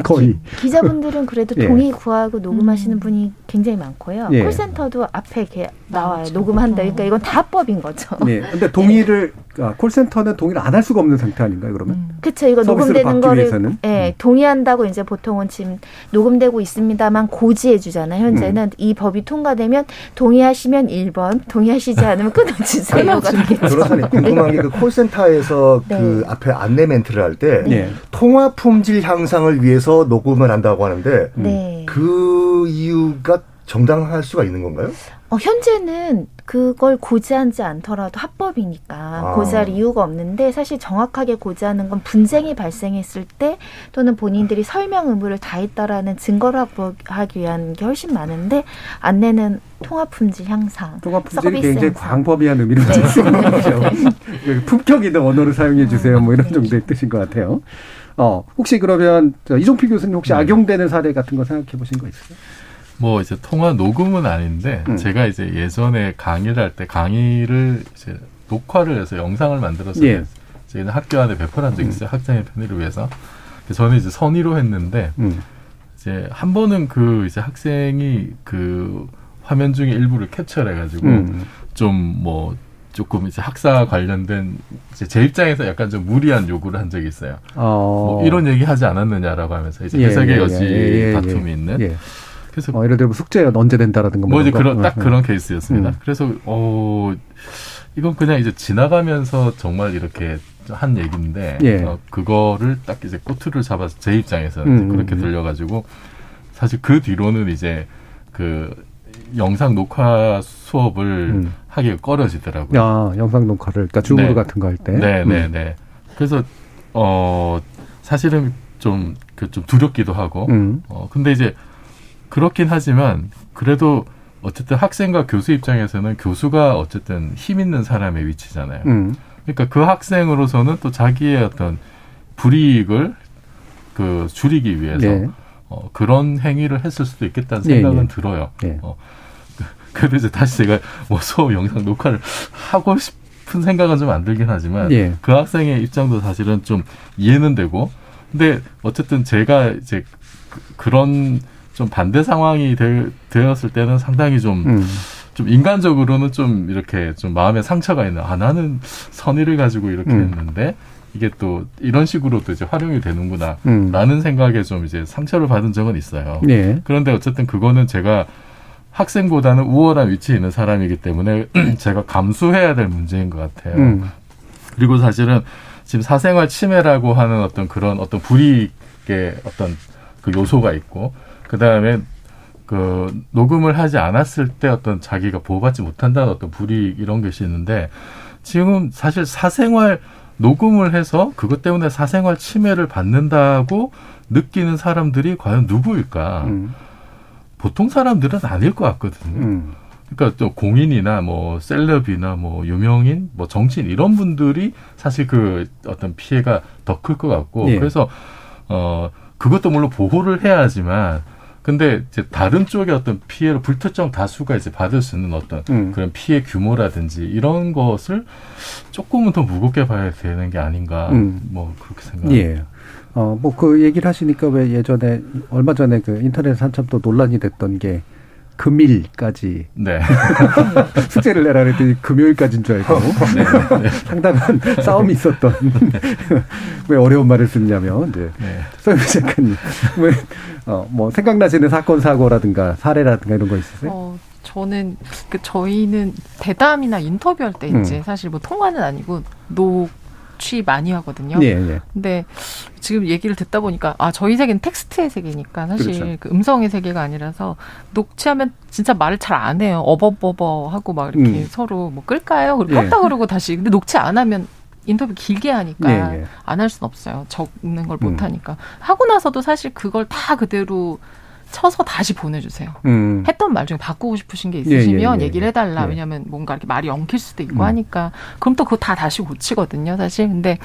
거의. 기, 기자분들은 그래도 예. 동의 구하고 녹음하시는 분이 굉장히 많고요. 예. 콜센터도 앞에 이렇게 나와요. 맞죠. 녹음한다. 그러니까 이건 다 법인 거죠. 네. 예. 근데 동의를 예. 아, 콜센터는 동의를 안 할 수가 없는 상태 아닌가요, 그러면? 음. 그렇죠. 이거 녹음되는 거를 예, 동의한다고 이제 보통은 지금 녹음되고 있습니다만 고지해 주잖아요. 현재는 음. 이 법이 통과되면 동의하시면 일 번, 동의하시지 않으면 끊어주세요. 그렇다니 궁금한 게 그 콜센터에서 네. 그 앞에 안내 멘트를 할 때 네. 통화 품질 향상을 위해서 녹음을 한다고 하는데 네. 그 이유가 정당할 수가 있는 건가요? 어, 현재는 그걸 고지하지 않더라도 합법이니까 아. 고지할 이유가 없는데 사실 정확하게 고지하는 건 분쟁이 발생했을 때 또는 본인들이 설명 의무를 다했다라는 증거를 확보하기 위한 게 훨씬 많은데 안내는 통합품질 향상. 통합품질이 굉장히 향상. 광범위한 의미를 가지고 쓰는 거죠. 품격 있는 언어를 사용해 주세요. 뭐 이런 정도의 뜻인 것 같아요. 어, 혹시 그러면 이종필 교수님 혹시 네. 악용되는 사례 같은 거 생각해 보신 거 있으세요? 뭐 이제 통화 녹음은 아닌데 음. 제가 이제 예전에 강의를 할 때 강의를 이제 녹화를 해서 영상을 만들어서 예. 이제 학교 안에 배포한 적이 있어요. 음. 학생의 편의를 위해서. 저는 이제 선의로 했는데 음. 이제 한 번은 그 이제 학생이 그 화면 중에 일부를 캡처를 해가지고 음. 좀 뭐 조금 이제 학사 관련된 이제 제 입장에서 약간 좀 무리한 요구를 한 적이 있어요. 어. 뭐 이런 얘기 하지 않았느냐라고 하면서 이제 해석의 예, 예, 여지 예, 예, 다툼이 예, 예. 있는. 예. 그래서 어, 예를 들면 숙제가 언제 된다라든가 뭐 이제 그런 딱 그런 음. 케이스였습니다. 음. 그래서 어 이건 그냥 이제 지나가면서 정말 이렇게 한 얘기인데 예. 어, 그거를 딱 이제 꼬투리를 잡아서 제 입장에서 음. 그렇게 들려가지고 사실 그 뒤로는 이제 그 영상 녹화 수업을 음. 하기가 꺼려지더라고요. 아 영상 녹화를 그러니까 줌으로 네. 같은 거 할 때. 네네네. 음. 네. 그래서 어 사실은 좀 그 좀 두렵기도 하고. 음. 어 근데 이제 그렇긴 하지만 그래도 어쨌든 학생과 교수 입장에서는 교수가 어쨌든 힘 있는 사람의 위치잖아요. 음. 그러니까 그 학생으로서는 또 자기의 어떤 불이익을 그 줄이기 위해서 네. 어, 그런 행위를 했을 수도 있겠다는 생각은 네, 네. 들어요. 네. 어, 그래도 이제 다시 제가 뭐 수업 영상 녹화를 하고 싶은 생각은 좀 안 들긴 하지만 네. 그 학생의 입장도 사실은 좀 이해는 되고 근데 어쨌든 제가 이제 그, 그런 좀 반대 상황이 되, 되었을 때는 상당히 좀, 음. 좀 인간적으로는 좀 이렇게 좀 마음에 상처가 있는, 아, 나는 선의를 가지고 이렇게 음. 했는데, 이게 또 이런 식으로 또 이제 활용이 되는구나, 음. 라는 생각에 좀 이제 상처를 받은 적은 있어요. 네. 그런데 어쨌든 그거는 제가 학생보다는 우월한 위치에 있는 사람이기 때문에 제가 감수해야 될 문제인 것 같아요. 음. 그리고 사실은 지금 사생활 침해라고 하는 어떤 그런 어떤 불이익의 어떤 그 요소가 있고, 그 다음에 그 녹음을 하지 않았을 때 어떤 자기가 보호받지 못한다는 어떤 불이익 이런 것이 있는데 지금 사실 사생활 녹음을 해서 그것 때문에 사생활 침해를 받는다고 느끼는 사람들이 과연 누구일까? 음. 보통 사람들은 아닐 것 같거든요. 음. 그러니까 또 공인이나 뭐 셀럽이나 뭐 유명인, 뭐 정치인 이런 분들이 사실 그 어떤 피해가 더 클 것 같고 예. 그래서 어 그것도 물론 보호를 해야지만 근데 이제 다른 쪽의 어떤 피해를 불특정 다수가 이제 받을 수 있는 어떤 음. 그런 피해 규모라든지 이런 것을 조금은 더 무겁게 봐야 되는 게 아닌가 음. 뭐 그렇게 생각합니다. 예. 어, 뭐 그 얘기를 하시니까 왜 예전에 얼마 전에 그 인터넷 한참 또 논란이 됐던 게 금일까지 네. 숙제를 내라 그랬더니 금요일까지인 줄 알고 네, 네. 상당한 싸움이 있었던 왜 어려운 말을 쓰냐면 이제 네. 서유미 작가님 왜 어, 뭐 생각나시는 사건 사고라든가 사례라든가 이런 거 있으세요? 어, 저는 그 저희는 대담이나 인터뷰할 때 이제 음. 사실 뭐 통화는 아니고 노 많이 하거든요. 예, 예. 근데 지금 얘기를 듣다 보니까 아 저희 세계는 텍스트의 세계니까 사실 그렇죠. 그 음성의 세계가 아니라서 녹취하면 진짜 말을 잘 안 해요. 어버버버 하고 막 이렇게 음. 서로 뭐 끌까요? 그리고 껐다 예. 그러고 다시. 근데 녹취 안 하면 인터뷰 길게 하니까 예, 예. 안 할 수는 없어요. 적는 걸 못 음. 하니까. 하고 나서도 사실 그걸 다 그대로 쳐서 다시 보내주세요. 음. 했던 말 중에 바꾸고 싶으신 게 있으시면 예, 예, 예, 얘기를 해달라. 예. 왜냐하면 뭔가 이렇게 말이 엉킬 수도 있고 음. 하니까. 그럼 또 그거 다 다시 고치거든요, 사실. 근데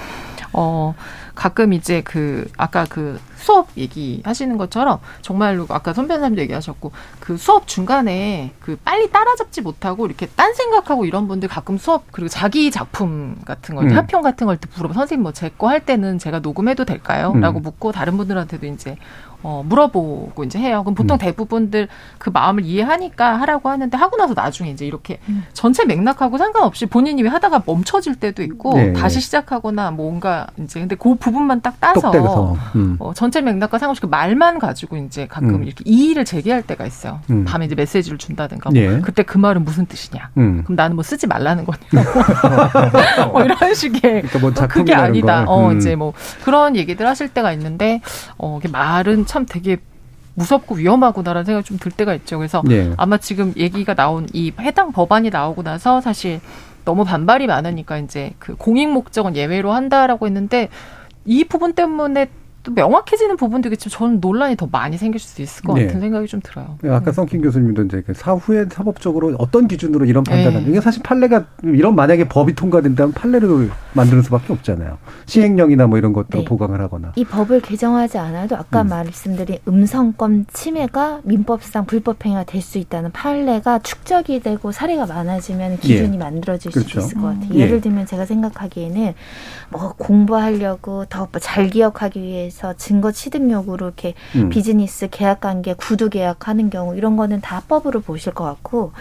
어, 가끔 이제 그 아까 그 수업 얘기 하시는 것처럼 정말로 아까 선배님도 얘기하셨고 그 수업 중간에 그 빨리 따라잡지 못하고 이렇게 딴 생각하고 이런 분들 가끔 수업 그리고 자기 작품 같은 걸 음. 하평 같은 걸 물어보면 선생님 뭐 제 거 할 때는 제가 녹음해도 될까요? 음. 라고 묻고 다른 분들한테도 이제 어, 물어보고 이제 해요. 그럼 보통 음. 대부분들 그 마음을 이해하니까 하라고 하는데 하고 나서 나중에 이제 이렇게 음. 전체 맥락하고 상관없이 본인이 왜 하다가 멈춰질 때도 있고 네. 다시 시작하거나 뭔가 이제 근데 그 부분만 딱 따서 음. 어, 전체 맥락과 상관없이 그 말만 가지고 이제 가끔 음. 이렇게 이의를 제기할 때가 있어요. 음. 밤에 이제 메시지를 준다든가 뭐. 예. 그때 그 말은 무슨 뜻이냐. 음. 그럼 나는 뭐 쓰지 말라는 거냐고 뭐 이런 식의 그러니까 뭐 그게 아니다. 음. 어, 이제 뭐 그런 얘기들 하실 때가 있는데 어, 이게 말은 참 되게 무섭고 위험하구나라는 생각이 좀 들 때가 있죠. 그래서 예. 아마 지금 얘기가 나온 이 해당 법안이 나오고 나서 사실 너무 반발이 많으니까 이제 그 공익 목적은 예외로 한다라고 했는데 이 부분 때문에 또 명확해지는 부분도 있겠지만 저는 논란이 더 많이 생길 수도 있을 것 예. 같은 생각이 좀 들어요. 아까 썬킴 교수님도 이제 사후에 사법적으로 어떤 기준으로 이런 판단을 예. 이게 사실 판례가 이런 만약에 법이 통과된다면 판례를 만드는 수밖에 없잖아요. 시행령이나 뭐 이런 것도 네. 보강을 하거나. 이 법을 개정하지 않아도 아까 음. 말씀드린 음성권 침해가 민법상 불법 행위가 될 수 있다는 판례가 축적이 되고 사례가 많아지면 기준이 예. 만들어질 그렇죠. 수도 있을 것 같아요. 음. 예를 들면 제가 생각하기에는 뭐 공부하려고 더 잘 기억하기 위해 그래서 증거 취득 요구로 이렇게 음. 비즈니스 계약 관계, 구두 계약하는 경우 이런 거는 다 법으로 보실 것 같고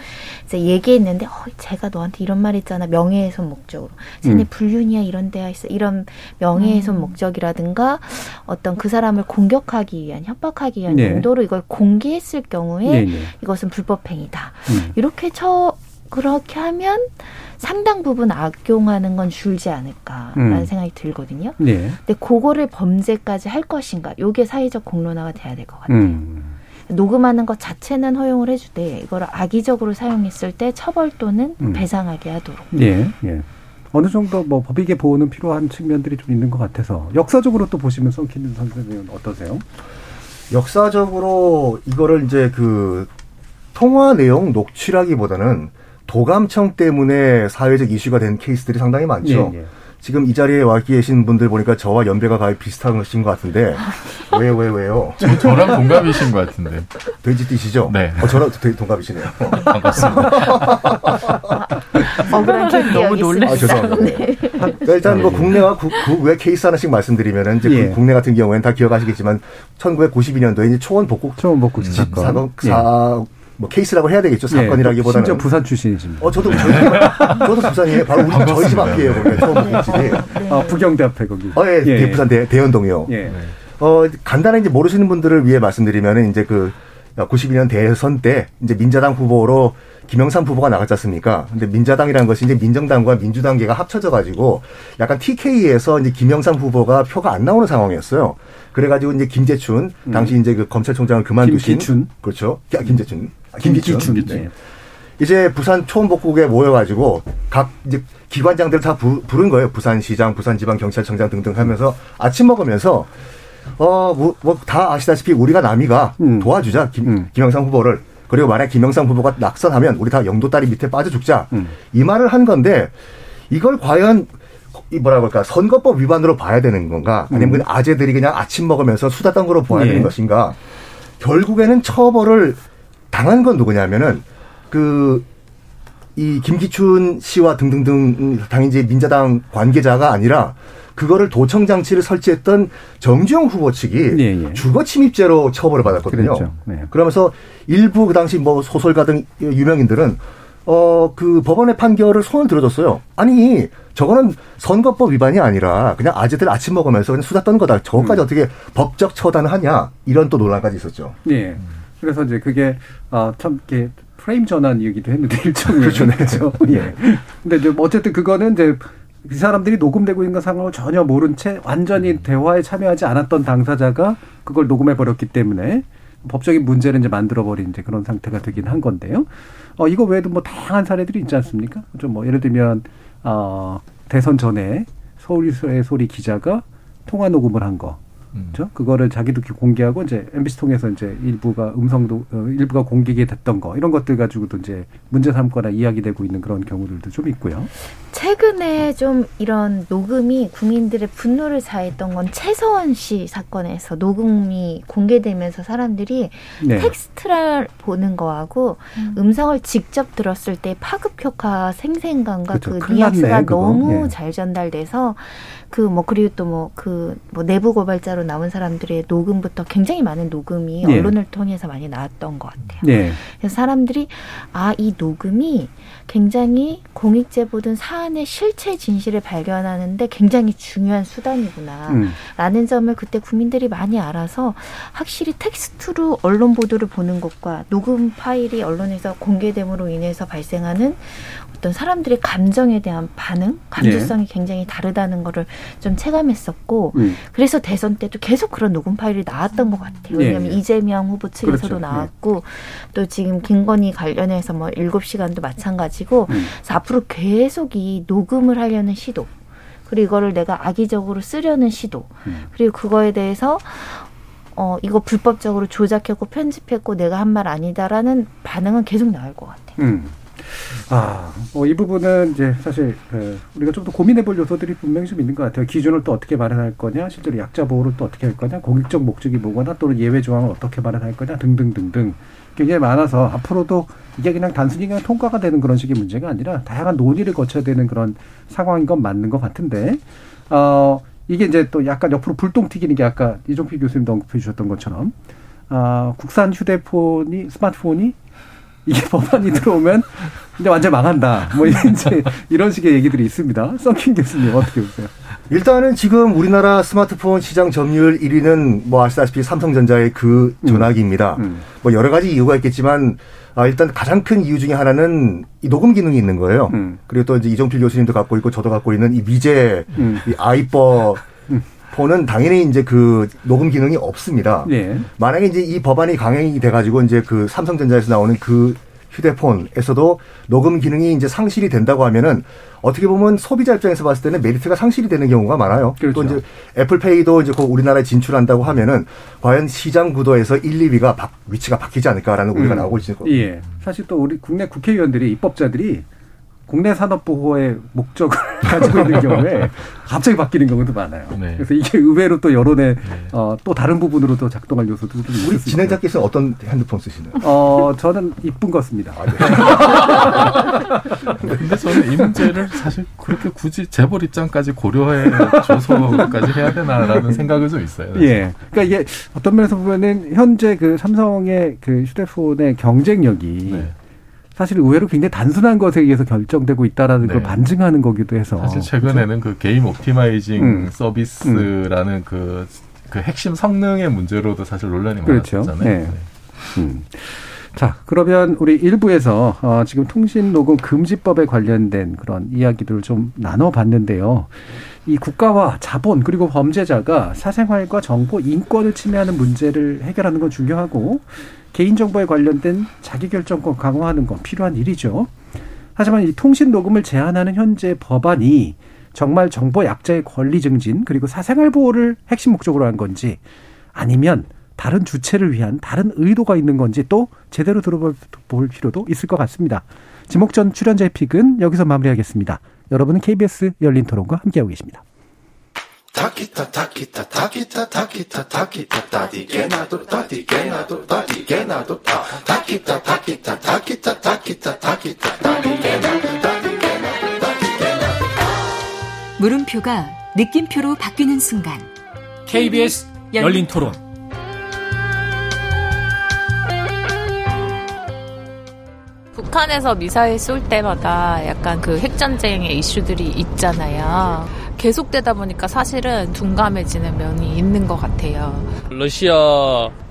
이제 얘기했는데 어, 제가 너한테 이런 말 했잖아. 명예훼손 목적으로. 쟤네 음. 불륜이야 이런 데야 있어. 이런 명예훼손 음. 목적이라든가 어떤 그 사람을 공격하기 위한, 협박하기 위한 네. 용도로 이걸 공개했을 경우에 네, 네. 이것은 불법 행위다. 음. 이렇게 쳐 그렇게 하면 상당 부분 악용하는 건 줄지 않을까라는 음. 생각이 들거든요. 네. 근데 그거를 범죄까지 할 것인가. 이게 사회적 공론화가 돼야 될 것 같아요. 음. 녹음하는 것 자체는 허용을 해주되 이걸 악의적으로 사용했을 때 처벌 또는 음. 배상하게 하도록. 예. 예. 어느 정도 뭐 법익의 보호는 필요한 측면들이 좀 있는 것 같아서 역사적으로 또 보시면 썬킴 선생님은 어떠세요? 역사적으로 이거를 이제 그 통화 내용 녹취라기보다는 도감청 때문에 사회적 이슈가 된 케이스들이 상당히 많죠. 예, 예. 지금 이 자리에 와 계신 분들 보니까 저와 연배가 거의 비슷하신 것 같은데 왜, 왜, 왜요? 저, 저랑 동갑이신 것 같은데. 돼지띠시죠? 네. 어, 저랑 동갑이시네요. 반갑습니다. 어, 너무 놀랐어요. 아, 죄송합니다. 네. 네. 일단 뭐 국내와 국, 국외 케이스 하나씩 말씀드리면 이제 예. 국내 같은 경우에는 다 기억하시겠지만 천구백구십이 년도에 이제 초원복국 초원복국 사건. 사건 예. 사, 뭐 케이스라고 해야 되겠죠. 사건이라기보다는. 진짜 부산 출신이십니다. 어, 저도 저희 저도 부산이에요. 바로 우리 저희 집 앞이에요. 그러니까 처음 아, 부경대 앞에 거기. 어, 예, 예. 부산 대, 대연동이요. 예. 어, 간단히 이제 모르시는 분들을 위해 말씀드리면은 이제 그 구십이 년 대선 때 이제 민자당 후보로 김영삼 후보가 나갔지 않습니까? 근데 민자당이라는 것이 이제 민정당과 민주당계가 합쳐져가지고 약간 티케이에서 이제 김영삼 후보가 표가 안 나오는 상황이었어요. 그래가지고 이제 김재춘, 당시 이제 그 검찰총장을 그만두신. 김기춘. 그렇죠. 아, 김재춘. 아, 김기춘. 김기춘. 김기춘. 네. 이제 부산 초원복국에 모여가지고 각 이제 기관장들 다 부, 부른 거예요. 부산시장, 부산지방경찰청장 등등 하면서 아침 먹으면서 어, 뭐, 뭐, 다 아시다시피 우리가 남이가 음. 도와주자. 김, 음. 김영삼 후보를. 그리고 만약 김영삼 후보가 낙선하면 우리 다 영도다리 밑에 빠져 죽자. 음. 이 말을 한 건데 이걸 과연 이 뭐라 그럴까 선거법 위반으로 봐야 되는 건가 아니면 음. 그냥 아재들이 그냥 아침 먹으면서 수다 떤 거로 봐야 예. 되는 것인가. 결국에는 처벌을 당한 건 누구냐면은 그 이 김기춘 씨와 등등등 당인지 민자당 관계자가 아니라 그거를 도청 장치를 설치했던 정주영 후보 측이 예, 예. 주거 침입죄로 처벌을 받았거든요. 그렇죠. 네. 그러면서 일부 그 당시 뭐 소설가 등 유명인들은 어 그 법원의 판결을 손을 들어줬어요. 아니 저거는 선거법 위반이 아니라 그냥 아재들 아침 먹으면서 그냥 수다 떤 거다. 저거까지 음. 어떻게 법적 처단을 하냐 이런 또 논란까지 있었죠. 예. 그래서 이제 그게 아, 참 이렇게 프레임 전환이기도 했는데 일종의 그렇죠. 그렇죠. 예. 근데 이제 어쨌든 그거는 이제 이 사람들이 녹음되고 있는 상황을 전혀 모른 채 완전히 대화에 참여하지 않았던 당사자가 그걸 녹음해버렸기 때문에 법적인 문제를 이제 만들어버린 이제 그런 상태가 되긴 한 건데요. 어, 이거 외에도 뭐 다양한 사례들이 있지 않습니까? 좀 뭐 예를 들면, 어, 대선 전에 서울의 소리 기자가 통화 녹음을 한 거. 그죠? 그거를 자기도 공개하고 이제 엠비씨 통해서 이제 일부가 음성도 일부가 공개가 됐던 거 이런 것들 가지고도 이제 문제 삼거나 이야기되고 있는 그런 경우들도 좀 있고요. 최근에 좀 이런 녹음이 국민들의 분노를 자했던 건 최서원 씨 사건에서 녹음이 공개되면서 사람들이 네. 텍스트를 보는 거하고 음. 음성을 직접 들었을 때 파급 효과 생생감과 그쵸, 그 뉘앙스가 너무 예. 잘 전달돼서 그 뭐 그리고 또 뭐 그 뭐 내부 고발자로 나온 사람들의 녹음부터 굉장히 많은 녹음이 예. 언론을 통해서 많이 나왔던 것 같아요. 예. 그래서 사람들이 아, 이 녹음이 굉장히 공익제보든 사안의 실체 진실을 발견하는데 굉장히 중요한 수단이구나 음. 라는 점을 그때 국민들이 많이 알아서 확실히 텍스트로 언론 보도를 보는 것과 녹음 파일이 언론에서 공개됨으로 인해서 발생하는 어떤 사람들의 감정에 대한 반응, 감수성이 예. 굉장히 다르다는 거를 좀 체감했었고 음. 그래서 대선 때도 계속 그런 녹음 파일이 나왔던 것 같아요. 왜냐하면 예. 이재명 후보 측에서도 그렇죠. 나왔고 예. 또 지금 김건희 관련해서 뭐 일곱 시간도 마찬가지고 음. 그래서 앞으로 계속 이 녹음을 하려는 시도 그리고 이거를 내가 악의적으로 쓰려는 시도 음. 그리고 그거에 대해서 어, 이거 불법적으로 조작했고 편집했고 내가 한 말 아니다라는 반응은 계속 나올 것 같아요. 음. 아, 어, 이 부분은 이제 사실 그 우리가 좀 더 고민해볼 요소들이 분명히 좀 있는 것 같아요. 기준을 또 어떻게 마련할 거냐, 실제로 약자 보호를 또 어떻게 할 거냐, 공익적 목적이 뭐거나 또는 예외 조항을 어떻게 마련할 거냐 등등등등 굉장히 많아서 앞으로도 이게 그냥 단순히 그냥 통과가 되는 그런 식의 문제가 아니라 다양한 논의를 거쳐야 되는 그런 상황인 건 맞는 것 같은데 어, 이게 이제 또 약간 옆으로 불똥 튀기는 게 아까 이종필 교수님도 언급해 주셨던 것처럼 어, 국산 휴대폰이 스마트폰이 이게 법안이 들어오면 이제 완전 망한다. 뭐 이제 이런 식의 얘기들이 있습니다. 썬킴 교수님 어떻게 보세요? 일단은 지금 우리나라 스마트폰 시장 점유율 일 위는 뭐 아시다시피 삼성전자의 그 전화기입니다. 음. 음. 뭐 여러 가지 이유가 있겠지만 아, 일단 가장 큰 이유 중에 하나는 이 녹음 기능이 있는 거예요. 음. 그리고 또 이제 이종필 교수님도 갖고 있고 저도 갖고 있는 이 미제, 음. 이 아이버. 음. 폰은 당연히 이제 그 녹음 기능이 없습니다. 네. 만약에 이제 이 법안이 강행이 돼가지고 이제 그 삼성전자에서 나오는 그 휴대폰에서도 녹음 기능이 이제 상실이 된다고 하면은 어떻게 보면 소비자 입장에서 봤을 때는 메리트가 상실이 되는 경우가 많아요. 그렇죠. 또 이제 애플페이도 이제 곧 우리나라에 진출한다고 하면은 과연 시장 구도에서 일, 이 위가 바, 위치가 바뀌지 않을까라는 우려가 음. 나오고 있을 거예요. 예. 사실 또 우리 국내 국회의원들이 입법자들이 국내 산업 보호의 목적을 가지고 있는 경우에 갑자기 바뀌는 경우도 많아요. 네. 그래서 이게 의외로 또 여론의 네. 어, 또 다른 부분으로 또 작동할 요소도 좀 있습니다. 우리 진행자께서는 어떤 핸드폰 쓰시나요? 어, 저는 이쁜 거 씁니다. 아, 네. 근데 저는 이 문제를 사실 그렇게 굳이 재벌 입장까지 고려해 조소까지 해야 되나라는 생각은 좀 있어요. 사실. 예. 그러니까 이게 어떤 면에서 보면은 현재 그 삼성의 그 휴대폰의 경쟁력이 네. 사실 의외로 굉장히 단순한 것에 의해서 결정되고 있다라는 네. 걸 반증하는 거기도 해서. 사실 최근에는 그렇죠? 그 게임 옵티마이징 음. 서비스라는 음. 그, 그 핵심 성능의 문제로도 사실 논란이 그렇죠. 많았잖아요. 네. 네. 음. 자, 그러면 우리 일 부에서 어, 지금 통신녹음 금지법에 관련된 그런 이야기들을 좀 나눠봤는데요. 이 국가와 자본 그리고 범죄자가 사생활과 정보, 인권을 침해하는 문제를 해결하는 건 중요하고 개인정보에 관련된 자기결정권 강화하는 건 필요한 일이죠. 하지만 이 통신녹음을 제한하는 현재 법안이 정말 정보 약자의 권리 증진 그리고 사생활 보호를 핵심 목적으로 한 건지 아니면 다른 주체를 위한 다른 의도가 있는 건지 또 제대로 들어볼 필요도 있을 것 같습니다. 지목전 출연자의 픽은 여기서 마무리하겠습니다. 여러분은 케이비에스 열린 토론과 함께하고 계십니다. 물음표가 느낌표로 바뀌는 순간 케이비에스 열린 토론 북한에서 미사일 쏠 때마다 약간 그 핵전쟁의 이슈들이 있잖아요. 계속되다 보니까 사실은 둔감해지는 면이 있는 것 같아요. 러시아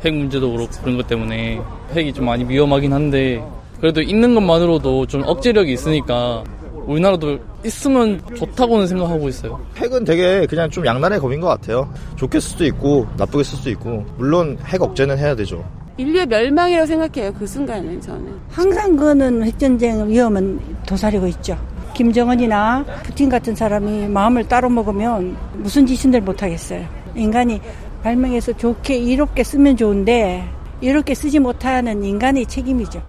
핵 문제도 그렇고 그런 것 때문에 핵이 좀 많이 위험하긴 한데 그래도 있는 것만으로도 좀 억제력이 있으니까 우리나라도 있으면 좋다고는 생각하고 있어요. 핵은 되게 그냥 좀 양날의 검인 것 같아요. 좋게 쓸 수도 있고 나쁘게 쓸 수도 있고 물론 핵 억제는 해야 되죠. 인류의 멸망이라고 생각해요. 그 순간은 저는. 항상 그거는 핵전쟁 위험은 도사리고 있죠. 김정은이나 푸틴 같은 사람이 마음을 따로 먹으면 무슨 짓인들 못하겠어요. 인간이 발명해서 좋게 이롭게 쓰면 좋은데 이렇게 쓰지 못하는 인간의 책임이죠.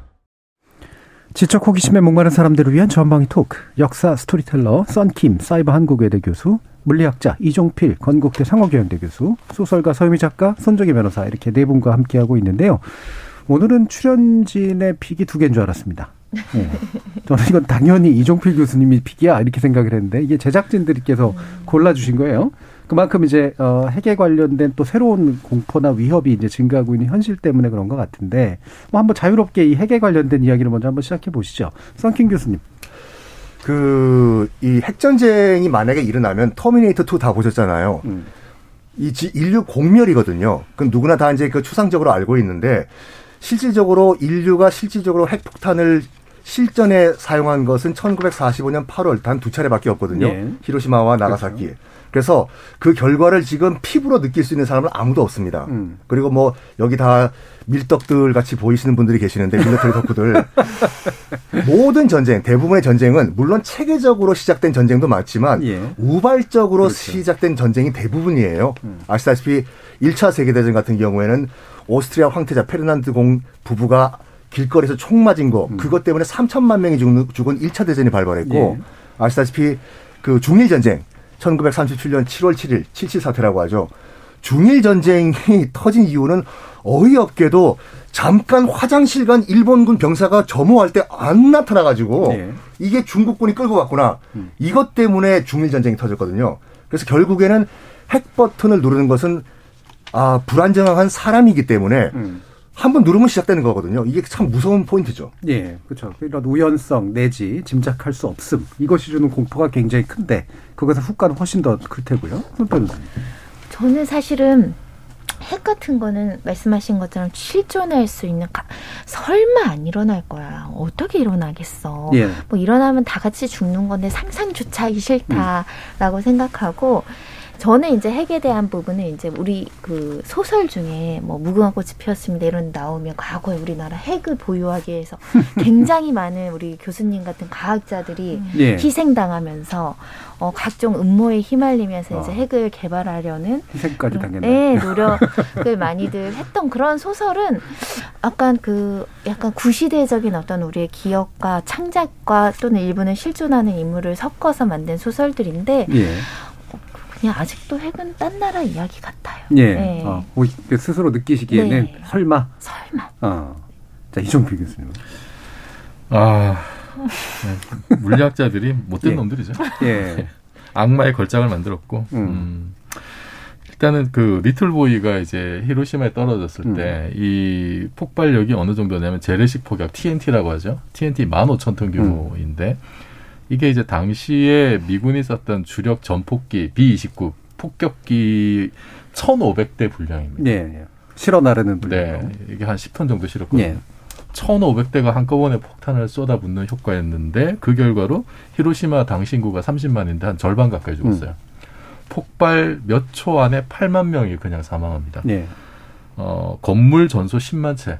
지적 호기심에 목마른 사람들을 위한 전방위 토크, 역사 스토리텔러 썬킴 사이버한국외대 교수, 물리학자 이종필 건국대 상호교양대 교수, 소설가 서유미 작가, 손정혜 변호사 이렇게 네 분과 함께하고 있는데요. 오늘은 출연진의 픽이 두 개인 줄 알았습니다. 네. 저는 이건 당연히 이종필 교수님이 픽이야 이렇게 생각을 했는데 이게 제작진들께서 골라주신 거예요. 그만큼 이제 핵에 관련된 또 새로운 공포나 위협이 이제 증가하고 있는 현실 때문에 그런 것 같은데 뭐 한번 자유롭게 이 핵에 관련된 이야기를 먼저 한번 시작해 보시죠. 썬킴 교수님. 그 이 핵 전쟁이 만약에 일어나면 터미네이터 투 다 보셨잖아요. 음. 이 인류 공멸이거든요. 그럼 누구나 다 이제 그 추상적으로 알고 있는데 실질적으로 인류가 실질적으로 핵폭탄을 실전에 사용한 것은 천구백사십오년 팔월 단 두 차례밖에 없거든요. 예. 히로시마와 나가사키. 그렇죠. 그래서 그 결과를 지금 피부로 느낄 수 있는 사람은 아무도 없습니다. 음. 그리고 뭐 여기 다 밀떡들 같이 보이시는 분들이 계시는데 밀리터리 덕후들. 모든 전쟁, 대부분의 전쟁은 물론 체계적으로 시작된 전쟁도 많지만 예. 우발적으로 그렇죠. 시작된 전쟁이 대부분이에요. 음. 아시다시피 일 차 세계대전 같은 경우에는 오스트리아 황태자 페르난드 공 부부가 길거리에서 총 맞은 거. 음. 그것 때문에 삼천만 명이 죽는, 죽은 일 차 대전이 발발했고 예. 아시다시피 그 중일전쟁. 천구백삼십칠년 칠월 칠일 칠칠 사태라고 하죠. 중일 전쟁이 터진 이유는 어이없게도 잠깐 화장실 간 일본군 병사가 점호할 때 안 나타나가지고 네. 이게 중국군이 끌고 갔구나. 음. 이것 때문에 중일 전쟁이 터졌거든요. 그래서 결국에는 핵 버튼을 누르는 것은 아 불안정한 사람이기 때문에 음. 한번 누르면 시작되는 거거든요. 이게 참 무서운 포인트죠. 예, 그렇죠. 이런 우연성 내지 짐작할 수 없음. 이것이 주는 공포가 굉장히 큰데 그것의 효과는 훨씬 더 클 테고요. 저는 사실은 핵 같은 거는 말씀하신 것처럼 실존할 수 있는 가, 설마 안 일어날 거야. 어떻게 일어나겠어. 예. 뭐 일어나면 다 같이 죽는 건데 상상조차 하기 싫다라고 음. 생각하고 저는 이제 핵에 대한 부분은 이제 우리 그 소설 중에 뭐 무궁화 꽃이 피었습니다 이런 나오면 과거에 우리나라 핵을 보유하기 위해서 굉장히 많은 우리 교수님 같은 과학자들이 예. 희생당하면서 어, 각종 음모에 휘말리면서 어. 이제 핵을 개발하려는 희생까지 당했네. 네, 노력을 많이들 했던 그런 소설은 약간 그 약간 구시대적인 어떤 우리의 기억과 창작과 또는 일부는 실존하는 인물을 섞어서 만든 소설들인데. 예. 그냥 아직도 핵은 딴 나라 이야기 같아요. 예. 네. 어, 스스로 느끼시기에는 네. 설마. 설마. 어. 자, 이종필 교수님. 아, 네. 물리학자들이 못된 예. 놈들이죠. 예. 악마의 걸작을 만들었고, 음. 음. 일단은 그 리틀보이가 이제 히로시마에 떨어졌을 때 이 음. 폭발력이 어느 정도냐면 재래식 폭약 티엔티라고 하죠. 티엔티 만 오천 톤 규모인데, 음. 이게 이제 당시에 미군이 썼던 주력 전폭기 비 이십구 폭격기 천오백 대 분량입니다. 네, 네. 실어 나르는 분량. 네, 이게 한 십 톤 정도 실었거든요. 네. 천오백 대가 한꺼번에 폭탄을 쏟아붓는 효과였는데 그 결과로 히로시마 당시 인구가 삼십만인데 한 절반 가까이 죽었어요. 음. 폭발 몇 초 안에 팔만 명이 그냥 사망합니다. 네. 어, 건물 전소 십만 채.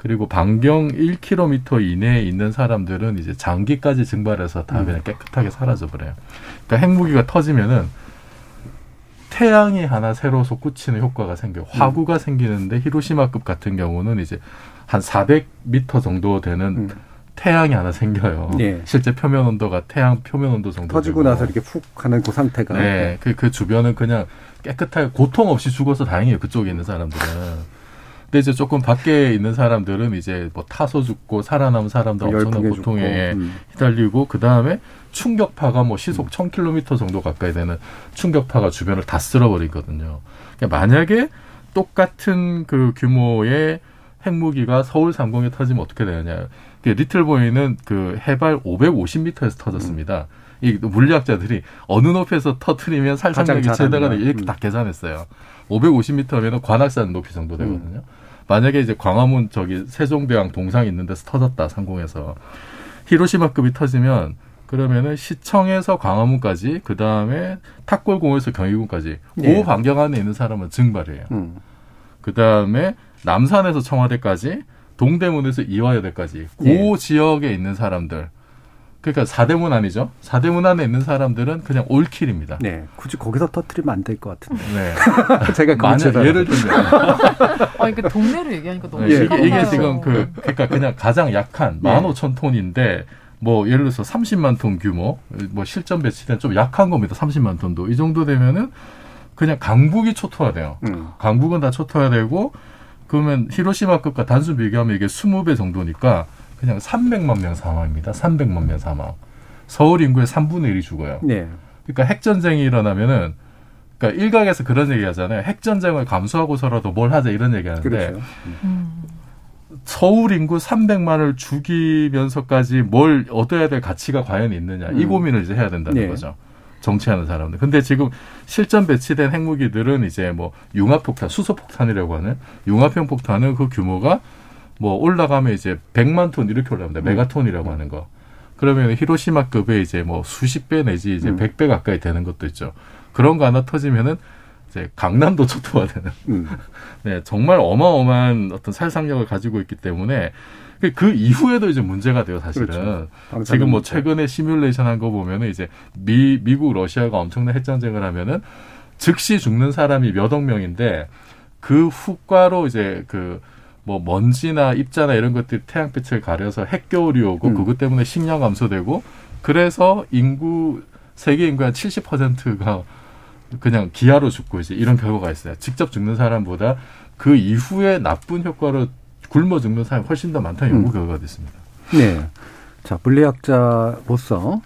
그리고 반경 일 킬로미터 이내에 있는 사람들은 이제 장기까지 증발해서 다 그냥 깨끗하게 사라져버려요. 그러니까 핵무기가 터지면은 태양이 하나 새로 솟구치는 효과가 생겨요. 화구가 음. 생기는데 히로시마급 같은 경우는 이제 한 사백 미터 정도 되는 음. 태양이 하나 생겨요. 네. 실제 표면 온도가 태양 표면 온도 정도 터지고 되고. 나서 이렇게 푹 하는 그 상태가. 네, 그, 그 주변은 그냥 깨끗하게 고통 없이 죽어서 다행이에요. 그쪽에 있는 사람들은. 근데 이제 조금 밖에 있는 사람들은 이제 뭐 타서 죽고 살아남은 사람들 엄청난 고통에 음. 시달리고 그 다음에 충격파가 뭐 시속 음. 천 킬로미터 정도 가까이 되는 충격파가 주변을 다 쓸어버리거든요. 그러니까 만약에 똑같은 그 규모의 핵무기가 서울 상공에 터지면 어떻게 되느냐. 그러니까 리틀보이는 그 해발 오백오십 미터에서 터졌습니다. 음. 이 물리학자들이 어느 높이에서 터트리면 살상력이 최대가 되게 이렇게 음. 다 계산했어요. 오백오십 미터면 관악산 높이 정도 되거든요. 음. 만약에 이제 광화문 저기 세종대왕 동상 있는 데서 터졌다, 상공에서. 히로시마급이 터지면, 그러면은 시청에서 광화문까지, 그 다음에 탁골공원에서 경희궁까지, 예. 오 반경 안에 있는 사람은 증발이에요. 음. 그 다음에 남산에서 청와대까지, 동대문에서 이화여대까지, 그 예. 지역에 있는 사람들, 그러니까 사 대 문안이죠. 사 대 문안에 있는 사람들은 그냥 올킬입니다. 네, 굳이 거기서 터뜨리면 안 될 것 같은데. 네. 제가 만약 예를 들면. 아, 이게 동네를 얘기하니까 너무 심각해요. 이게 지금 그 그러니까 그냥 가장 약한 네. 만 오천 톤인데 뭐 예를 들어서 삼십만 톤 규모, 뭐 실전 배치된 좀 약한 겁니다. 삼십만 톤도 이 정도 되면은 그냥 강북이 초토화돼요. 음. 강북은 다 초토화되고 그러면 히로시마급과 단순 비교하면 이게 이십 배 정도니까. 그냥 삼백만 명 사망입니다. 삼백만 명 사망. 서울 인구의 삼분의 일이 죽어요. 네. 그러니까 핵전쟁이 일어나면은, 그러니까 일각에서 그런 얘기 하잖아요. 핵전쟁을 감수하고서라도 뭘 하자 이런 얘기 하는데. 그렇죠. 음. 서울 인구 삼백만을 죽이면서까지 뭘 얻어야 될 가치가 과연 있느냐. 이 음. 고민을 이제 해야 된다는 네. 거죠. 정치하는 사람들. 근데 지금 실전 배치된 핵무기들은 이제 뭐 융합폭탄, 수소폭탄이라고 하는 융합형 폭탄은 그 규모가 뭐 올라가면 이제 백만 톤 이렇게 올라갑니다. 메가톤이라고 음. 하는 거. 그러면 히로시마급에 이제 뭐 수십 배 내지 이제 음. 백 배 가까이 되는 것도 있죠. 그런 거 하나 터지면은 이제 강남도 초토화되는. 음. 네, 정말 어마어마한 어떤 살상력을 가지고 있기 때문에 그 이후에도 이제 문제가 돼요, 사실은. 그렇죠. 지금 뭐 문제. 최근에 시뮬레이션 한 거 보면은 이제 미 미국 러시아가 엄청난 핵전쟁을 하면은 즉시 죽는 사람이 몇억 명인데 그 후과로 이제 그 뭐 먼지나 입자나 이런 것들이 태양빛을 가려서 핵겨울이 오고 음. 그것 때문에 식량 감소되고 그래서 인구 세계 인구의 한 칠십 퍼센트가 그냥 기아로 죽고 이제 이런 결과가 있어요. 직접 죽는 사람보다 그 이후에 나쁜 효과로 굶어 죽는 사람이 훨씬 더 많다는 연구 결과가 됐습니다. 음. 네, 자 물리학자로서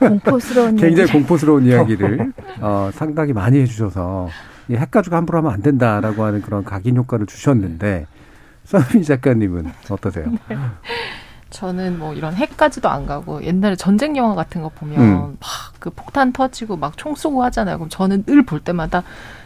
공포스러운 굉장히 공포스러운 이야기를 어, 상당히 많이 해주셔서 핵 가지고 함부로 하면 안 된다라고 하는 그런 각인 효과를 주셨는데. 서유미 작가님은 어떠세요? 네. 저는 뭐 이런 핵까지도 안 가고 옛날에 전쟁 영화 같은 거 보면 음. 막 그 폭탄 터지고 막 총 쏘고 하잖아요. 그럼 저는 늘 볼 때마다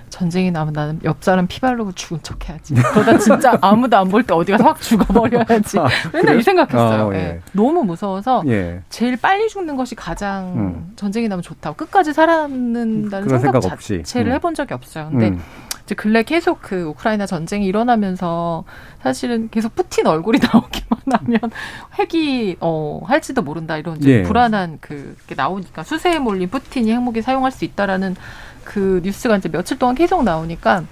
전쟁이 나면 나는 옆 사람 피 바르고 죽은 척 해야지. 그러다 진짜 아무도 안 볼 때 어디 가서 확 죽어버려야지. 아, 맨날 그래요? 이 생각했어요. 아, 예. 예. 너무 무서워서 예. 제일 빨리 죽는 것이 가장 음. 전쟁이 나면 좋다고 끝까지 살아남는다는 생각, 생각 자체를 음. 해본 적이 없어요. 근데 음. 이제 근래 계속 그 우크라이나 전쟁이 일어나면서 사실은 계속 푸틴 얼굴이 나오기만 하면 핵이 어, 할지도 모른다 이런 이제 예. 불안한 그게 나오니까 수세에 몰린 푸틴이 핵무기 사용할 수 있다라는 그 뉴스가 이제 며칠 동안 계속 나오니까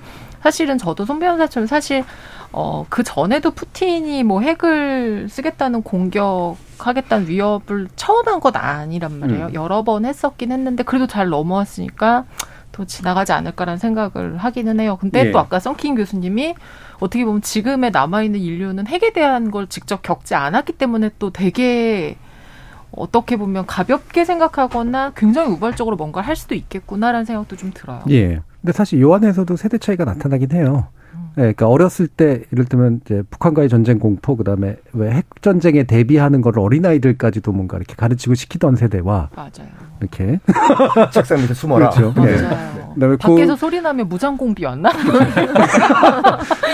사실은 저도 손 변호사처럼 사실 어, 그 전에도 푸틴이 뭐 핵을 쓰겠다는 공격하겠다는 위협을 처음 한 건 아니란 말이에요. 음. 여러 번 했었긴 했는데 그래도 잘 넘어왔으니까. 또 지나가지 않을까라는 생각을 하기는 해요. 근데 예. 또 아까 썬킴 교수님이 어떻게 보면 지금에 남아있는 인류는 핵에 대한 걸 직접 겪지 않았기 때문에 또 되게 어떻게 보면 가볍게 생각하거나 굉장히 우발적으로 뭔가를 할 수도 있겠구나라는 생각도 좀 들어요. 예. 근데 사실 요 안에서도 세대 차이가 나타나긴 해요. 음. 예, 그러니까 어렸을 때 예를 들면 이제 북한과의 전쟁 공포 그다음에 왜 핵 전쟁에 대비하는 걸 어린아이들까지도 뭔가 이렇게 가르치고 시키던 세대와 맞아요. 이렇게 책상 밑에 숨어라. 그렇죠. 맞아요. 네. 그다음에 밖에서 고... 소리 나면 무장공비 왔나?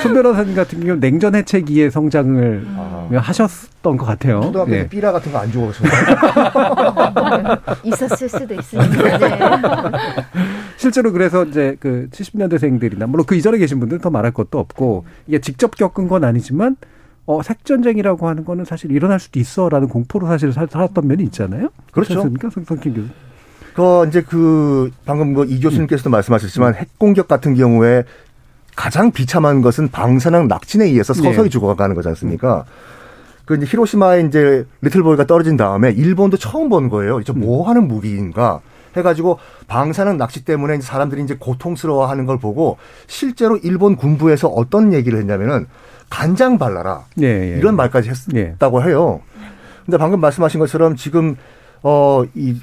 손 변호사님 같은 경우 냉전 해체기에 성장을 음. 하셨던 것 같아요. 초등학교 때 네. 삐라 같은 거 안 주고 있었을 수도 있습니다. 네. 실제로 그래서 이제 그 칠십 년대생들이나 물론 그 이전에 계신 분들은 더 말할 것도 없고 이게 직접 겪은 건 아니지만 어, 핵전쟁이라고 하는 거는 사실 일어날 수도 있어라는 공포로 사실 살았던 면이 있잖아요. 그렇죠. 썬킴 교수. 그 이제 그 방금 그 이 교수님께서도 말씀하셨지만 핵 공격 같은 경우에 가장 비참한 것은 방사능 낙진에 의해서 서서히 네. 죽어가는 거지 않습니까? 그 이제 히로시마에 이제 리틀보이가 떨어진 다음에 일본도 처음 본 거예요. 저 뭐 하는 무기인가? 해가지고 방사능 낙지 때문에 이제 사람들이 이제 고통스러워하는 걸 보고 실제로 일본 군부에서 어떤 얘기를 했냐면은 간장 발라라 예, 예. 이런 말까지 했다고 예. 해요. 근데 방금 말씀하신 것처럼 지금 어, 이,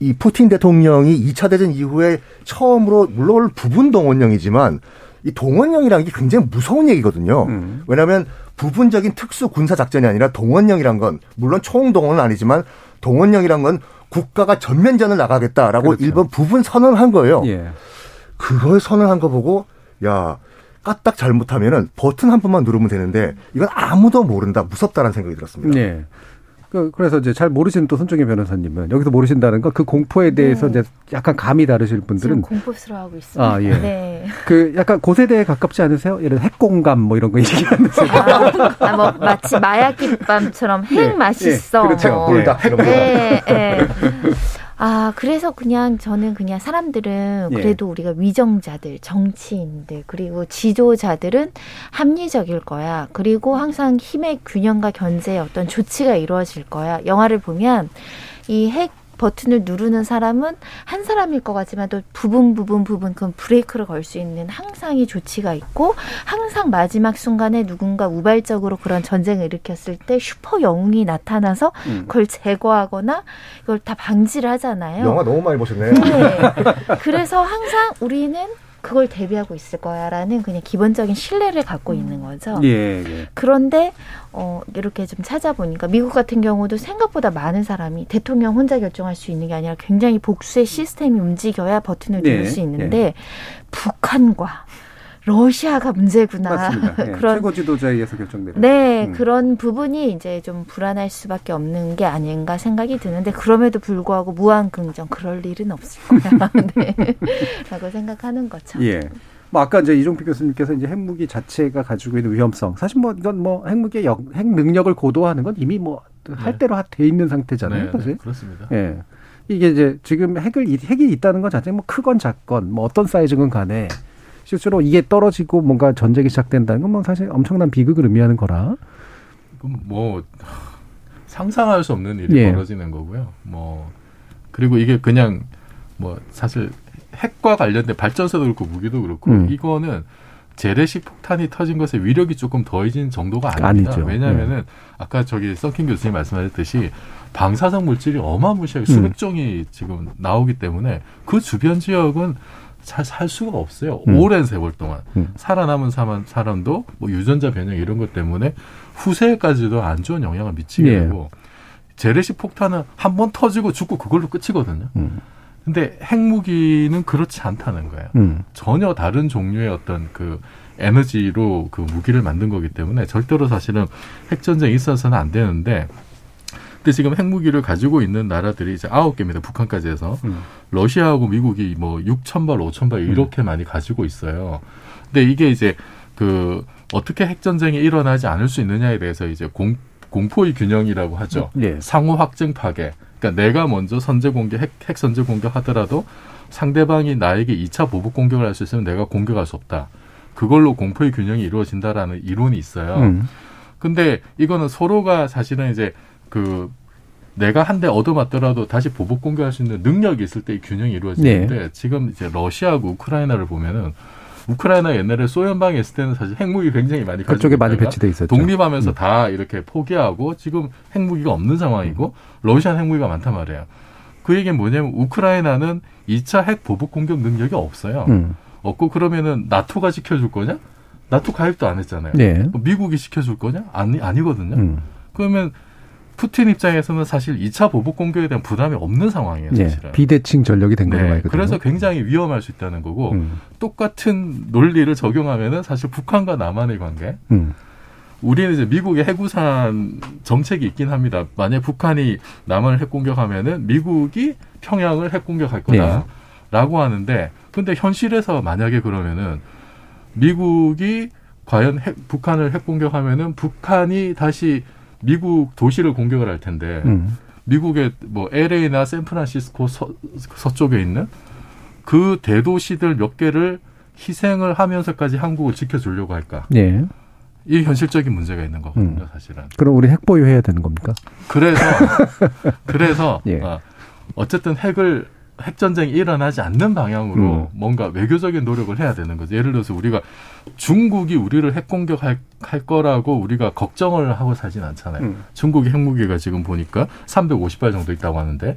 이 푸틴 대통령이 이 차 대전 이후에 처음으로 물론 부분 동원령이지만 이 동원령이라는 게 굉장히 무서운 얘기거든요. 음. 왜냐하면 부분적인 특수 군사 작전이 아니라 동원령이란 건 물론 총동원은 아니지만 동원령이란 건 국가가 전면전을 나가겠다라고 그렇죠. 일본 부분 선언한 거예요. 예. 그걸 선언한 거 보고 야 까딱 잘못하면은 버튼 한 번만 누르면 되는데 이건 아무도 모른다 무섭다라는 생각이 들었습니다. 네. 그래서 이제 잘 모르시는 또 손정혜 변호사님은 여기서 모르신다는 건 그 공포에 대해서 네. 이제 약간 감이 다르실 분들은 공포스러워하고 있습니다. 아, 예. 네. 그 약간 고세대에 가깝지 않으세요? 예를 핵공감 뭐 이런 거 얘기하면서 아, 아, 뭐 마치 마약 깃밤처럼 핵 예, 맛있어. 예, 그렇죠. 뭐. 둘 다 핵공감. 네, 네. 아, 그래서 그냥 저는 그냥 사람들은 그래도 예. 우리가 위정자들, 정치인들, 그리고 지도자들은 합리적일 거야. 그리고 항상 힘의 균형과 견제의 어떤 조치가 이루어질 거야. 영화를 보면 이 핵 버튼을 누르는 사람은 한 사람일 것 같지만 또 부분 부분 부분 그 브레이크를 걸 수 있는 항상의 조치가 있고 항상 마지막 순간에 누군가 우발적으로 그런 전쟁을 일으켰을 때 슈퍼 영웅이 나타나서 음. 그걸 제거하거나 이걸 다 방지를 하잖아요. 영화 너무 많이 보셨네. 네. 그래서 항상 우리는 그걸 대비하고 있을 거야라는 그냥 기본적인 신뢰를 갖고 있는 거죠. 예, 예. 그런데 어, 이렇게 좀 찾아보니까 미국 같은 경우도 생각보다 많은 사람이 대통령 혼자 결정할 수 있는 게 아니라 굉장히 복수의 시스템이 움직여야 버튼을 누를 예, 수 있는데 예. 북한과 러시아가 문제구나. 맞습니다. 예, 그런 최고 지도자에 의해서 결정됩니다. 네, 음. 그런 부분이 이제 좀 불안할 수밖에 없는 게 아닌가 생각이 드는데 그럼에도 불구하고 무한 긍정 그럴 일은 없을 거야. 네. 라고 생각하는 거죠. 예. 뭐 아까 이제 이종필 교수님께서 이제 핵무기 자체가 가지고 있는 위험성. 사실 뭐 이건 뭐 핵무기의 역, 핵 능력을 고도화하는 건 이미 뭐 할 네. 대로 돼 있는 상태잖아요. 네, 사실. 네, 그렇습니다. 예. 이게 이제 지금 핵을 핵이 있다는 것 자체 뭐 크건 작건 뭐 어떤 사이즈건 간에 실제로 이게 떨어지고 뭔가 전쟁이 시작된다는 건 뭐 사실 엄청난 비극을 의미하는 거라. 뭐 상상할 수 없는 일이 예. 벌어지는 거고요. 뭐 그리고 이게 그냥 뭐 사실 핵과 관련된 발전소도 그렇고 무기도 그렇고 음. 이거는 재래식 폭탄이 터진 것에 위력이 조금 더해진 정도가 아닙니다. 아니죠. 왜냐하면은 예. 아까 저기 썬킴 교수님 말씀하셨듯이 방사성 물질이 어마무시하게 수백 음. 종이 지금 나오기 때문에 그 주변 지역은 잘 살 수가 없어요. 음. 오랜 세월 동안. 음. 살아남은 사람도 뭐 유전자 변형 이런 것 때문에 후세까지도 안 좋은 영향을 미치게 예. 되고 재래식 폭탄은 한 번 터지고 죽고 그걸로 끝이거든요. 음. 근데 핵무기는 그렇지 않다는 거예요. 음. 전혀 다른 종류의 어떤 그 에너지로 그 무기를 만든 거기 때문에 절대로 사실은 핵전쟁이 있어서는 안 되는데 근데 지금 핵무기를 가지고 있는 나라들이 이제 아홉 개입니다. 북한까지 해서. 음. 러시아하고 미국이 뭐 육천 발, 오천 발 이렇게 음. 많이 가지고 있어요. 근데 이게 이제 그 어떻게 핵전쟁이 일어나지 않을 수 있느냐에 대해서 이제 공, 공포의 균형이라고 하죠. 네. 상호 확증 파괴. 그러니까 내가 먼저 선제 공격, 핵, 핵 선제 공격 하더라도 상대방이 나에게 이 차 보복 공격을 할 수 있으면 내가 공격할 수 없다. 그걸로 공포의 균형이 이루어진다라는 이론이 있어요. 음. 근데 이거는 서로가 사실은 이제 그 내가 한 대 얻어맞더라도 다시 보복 공격할 수 있는 능력이 있을 때 이 균형이 이루어지는데 네. 지금 이제 러시아하고 우크라이나를 보면은 우크라이나 옛날에 소련방에 있을 때는 사실 핵무기 굉장히 많이 가지고 그쪽에 많이 배치돼 있었죠. 독립하면서 음. 다 이렇게 포기하고 지금 핵무기가 없는 상황이고 러시아 핵무기가 많단 말이에요. 그 얘기는 뭐냐면 우크라이나는 이 차 핵 보복 공격 능력이 없어요. 음. 없고 그러면은 나토가 지켜줄 거냐? 나토 가입도 안 했잖아요. 네. 미국이 지켜줄 거냐? 아니 아니거든요. 음. 그러면 푸틴 입장에서는 사실 이 차 보복 공격에 대한 부담이 없는 상황이에요. 사실은. 네, 비대칭 전력이 된 거예요. 네, 그래서 굉장히 위험할 수 있다는 거고 음. 똑같은 논리를 적용하면은 사실 북한과 남한의 관계. 음. 우리는 이제 미국의 해구산 정책이 있긴 합니다. 만약 북한이 남한을 핵 공격하면은 미국이 평양을 핵 공격할 거다라고 네. 하는데 근데 현실에서 만약에 그러면은 미국이 과연 핵, 북한을 핵 공격하면은 북한이 다시 미국 도시를 공격을 할 텐데 음. 미국의 뭐 엘에이나 샌프란시스코 서, 서쪽에 있는 그 대도시들 몇 개를 희생을 하면서까지 한국을 지켜주려고 할까? 예. 이 현실적인 문제가 있는 거거든요, 음. 사실은. 그럼 우리 핵 보유해야 되는 겁니까? 그래서 그래서 예. 어, 어쨌든 핵을 핵전쟁이 일어나지 않는 방향으로 음. 뭔가 외교적인 노력을 해야 되는 거죠. 예를 들어서 우리가 중국이 우리를 핵공격할 할 거라고 우리가 걱정을 하고 살진 않잖아요. 음. 중국의 핵무기가 지금 보니까 삼백오십 발 정도 있다고 하는데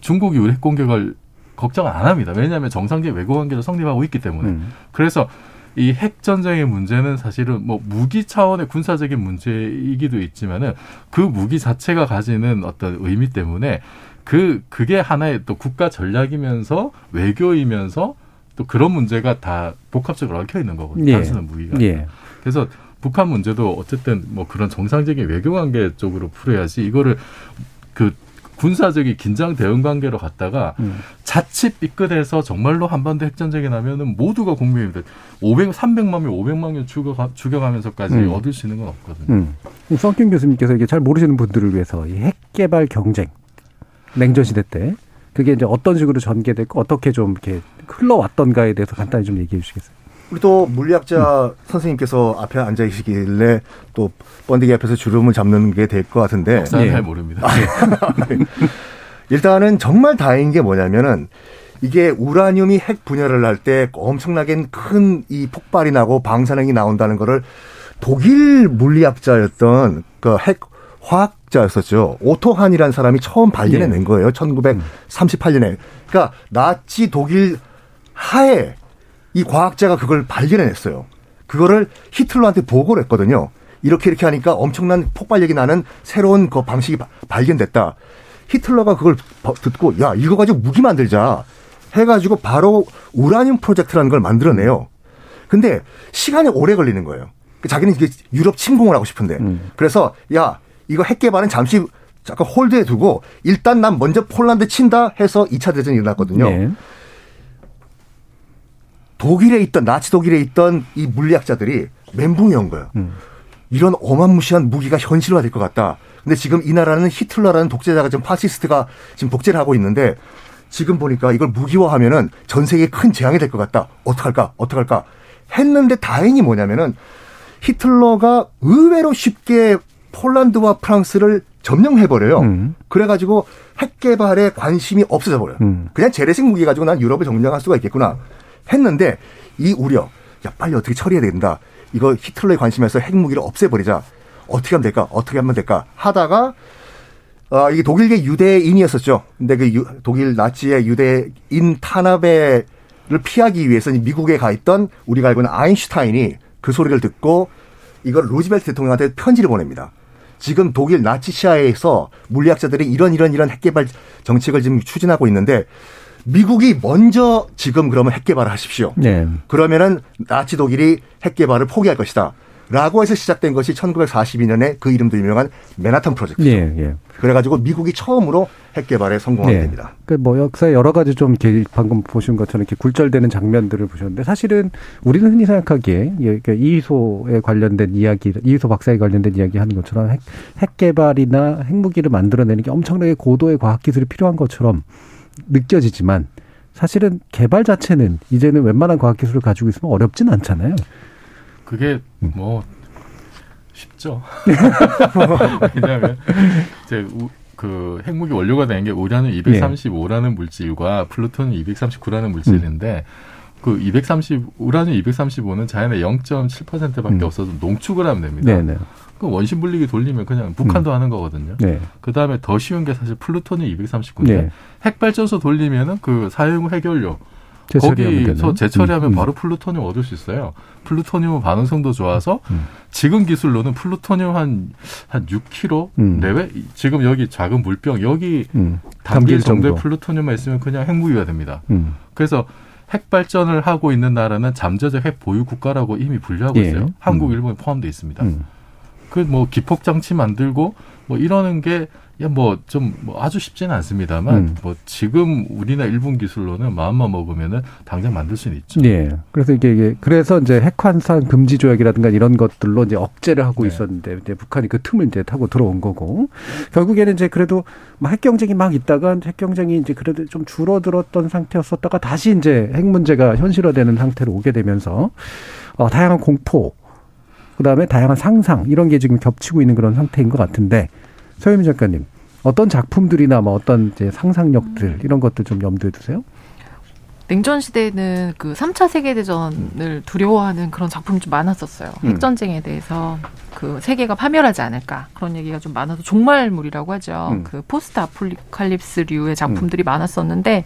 중국이 우리 핵공격을 걱정 안 합니다. 왜냐하면 정상적인 외교관계도 성립하고 있기 때문에. 음. 그래서 이 핵전쟁의 문제는 사실은 뭐 무기 차원의 군사적인 문제이기도 있지만은 그 무기 자체가 가지는 어떤 의미 때문에 그, 그게 하나의 또 국가 전략이면서 외교이면서 또 그런 문제가 다 복합적으로 얽혀 있는 거거든요. 예. 단순한 무기가. 예. 그래서 북한 문제도 어쨌든 뭐 그런 정상적인 외교관계 쪽으로 풀어야지 이거를 그 군사적인 긴장 대응 관계로 갔다가 음. 자칫 삐끗해서 정말로 한반도 핵전쟁이 나면은 모두가 국민들 오백, 삼백만 명, 오백만 명 죽여가, 죽여가면서까지 음. 얻을 수 있는 건 없거든요. 썬킴 음. 교수님께서 이게 잘 모르시는 분들을 위해서 이 핵 개발 경쟁 냉전 시대 때 그게 이제 어떤 식으로 전개됐고 어떻게 좀 이렇게 흘러왔던가에 대해서 간단히 좀 얘기해 주시겠어요? 우리 또 물리학자 음. 선생님께서 앞에 앉아 계시길래 또 번데기 앞에서 주름을 잡는 게 될 것 같은데. 역사는 예. 잘 모릅니다. 일단은 정말 다행인 게 뭐냐면은 이게 우라늄이 핵 분열을 할 때 엄청나게 큰 이 폭발이 나고 방사능이 나온다는 거를 독일 물리학자였던 그 핵 화학자였었죠. 오토한이라는 사람이 처음 발견해낸 거예요. 천구백삼십팔 년에. 그러니까 나치 독일 하에 이 과학자가 그걸 발견해냈어요. 그거를 히틀러한테 보고를 했거든요. 이렇게 이렇게 하니까 엄청난 폭발력이 나는 새로운 그 방식이 발견됐다. 히틀러가 그걸 듣고 야 이거 가지고 무기 만들자 해가지고 바로 우라늄 프로젝트라는 걸 만들어내요. 근데 시간이 오래 걸리는 거예요. 자기는 이게 유럽 침공을 하고 싶은데 음. 그래서 야 이거 핵 개발은 잠시 잠깐 홀드해 두고 일단 난 먼저 폴란드 친다 해서 이 차 대전이 일어났거든요. 네. 독일에 있던 나치 독일에 있던 이 물리학자들이 멘붕이 온 거예요. 음. 이런 어마무시한 무기가 현실화될 것 같다. 근데 지금 이 나라는 히틀러라는 독재자가 지금 파시스트가 지금 독재를 하고 있는데 지금 보니까 이걸 무기화하면은 전 세계에 큰 재앙이 될 것 같다. 어떡할까? 어떡할까? 했는데 다행히 뭐냐면은 히틀러가 의외로 쉽게 폴란드와 프랑스를 점령해버려요. 음. 그래가지고 핵 개발에 관심이 없어져 버려요. 음. 그냥 재래식 무기 가지고 난 유럽을 점령할 수가 있겠구나 했는데 이 우려, 야 빨리 어떻게 처리해야 된다. 이거 히틀러에 관심해서 핵무기를 없애버리자. 어떻게 하면 될까? 어떻게 하면 될까? 하다가 어, 이게 독일계 유대인이었었죠. 근데 그 유, 독일 나치의 유대인 탄압을 피하기 위해서 미국에 가 있던 우리가 알고 있는 아인슈타인이 그 소리를 듣고 이걸 루즈벨트 대통령한테 편지를 보냅니다. 지금 독일 나치시아에서 물리학자들이 이런 이런 이런 핵개발 정책을 지금 추진하고 있는데 미국이 먼저 지금 그러면 핵개발을 하십시오. 네. 그러면은 나치 독일이 핵개발을 포기할 것이다. 라고 해서 시작된 것이 천구백사십이 년에 그 이름도 유명한 맨하탄 프로젝트죠. 예, 예. 그래가지고 미국이 처음으로 핵개발에 성공하게 예. 됩니다. 그 뭐 역사에 여러 가지 좀 이렇게 방금 보신 것처럼 이렇게 굴절되는 장면들을 보셨는데 사실은 우리는 흔히 생각하기에 이희소에 관련된 이야기, 이희소 박사에 관련된 이야기 하는 것처럼 핵, 핵개발이나 핵무기를 만들어내는 게 엄청나게 고도의 과학기술이 필요한 것처럼 느껴지지만 사실은 개발 자체는 이제는 웬만한 과학기술을 가지고 있으면 어렵진 않잖아요. 그게 뭐 쉽죠. 왜냐하면 이제 우, 그 핵무기 원료가 된 게 우라늄 이백삼십오라는 네. 물질과 플루토늄 이백삼십구라는 물질인데 음. 그 이백삼십 우라늄 이백삼십오는 자연의 영 점 칠 퍼센트밖에 음. 없어서 농축을 하면 됩니다. 네, 네. 그 원심 분리기 돌리면 그냥 북한도 음. 하는 거거든요. 네. 그 다음에 더 쉬운 게 사실 플루토늄 이백삼십구인데 네. 핵발전소 돌리면은 그 사용 핵연료 거기서 재처리하면 음, 음. 바로 플루토늄 얻을 수 있어요. 플루토늄은 반응성도 좋아서 음. 지금 기술로는 플루토늄 한, 한 육 킬로그램 음. 내외? 지금 여기 작은 물병, 여기 음. 담길 정도의 플루토늄만 있으면 그냥 핵무기가 됩니다. 음. 그래서 핵발전을 하고 있는 나라는 잠재적 핵 보유 국가라고 이미 분류하고 있어요. 예. 한국, 음. 일본에 포함되어 있습니다. 음. 그 뭐 기폭장치 만들고 뭐 이러는 게 야, 뭐, 좀, 뭐, 아주 쉽지는 않습니다만, 음. 뭐, 지금 우리나 일본 기술로는 마음만 먹으면은 당장 만들 수는 있죠. 예. 그래서 이게, 이게 그래서 이제 핵환산 금지 조약이라든가 이런 것들로 이제 억제를 하고 네. 있었는데, 이제 북한이 그 틈을 이제 타고 들어온 거고, 결국에는 이제 그래도 핵경쟁이 막 있다가 핵경쟁이 이제 그래도 좀 줄어들었던 상태였었다가 다시 이제 핵 문제가 현실화되는 상태로 오게 되면서, 어, 다양한 공포, 그 다음에 다양한 상상, 이런 게 지금 겹치고 있는 그런 상태인 것 같은데, 서유미 작가님, 어떤 작품들이나 뭐 어떤 이제 상상력들 이런 것들 좀 염두에 두세요? 냉전 시대에는 그 삼 차 세계대전을 두려워하는 그런 작품이 좀 많았었어요. 음. 핵전쟁에 대해서 그 세계가 파멸하지 않을까 그런 얘기가 좀 많아서 종말물이라고 하죠. 음. 그 포스트 아폴리칼립스류의 작품들이 음. 많았었는데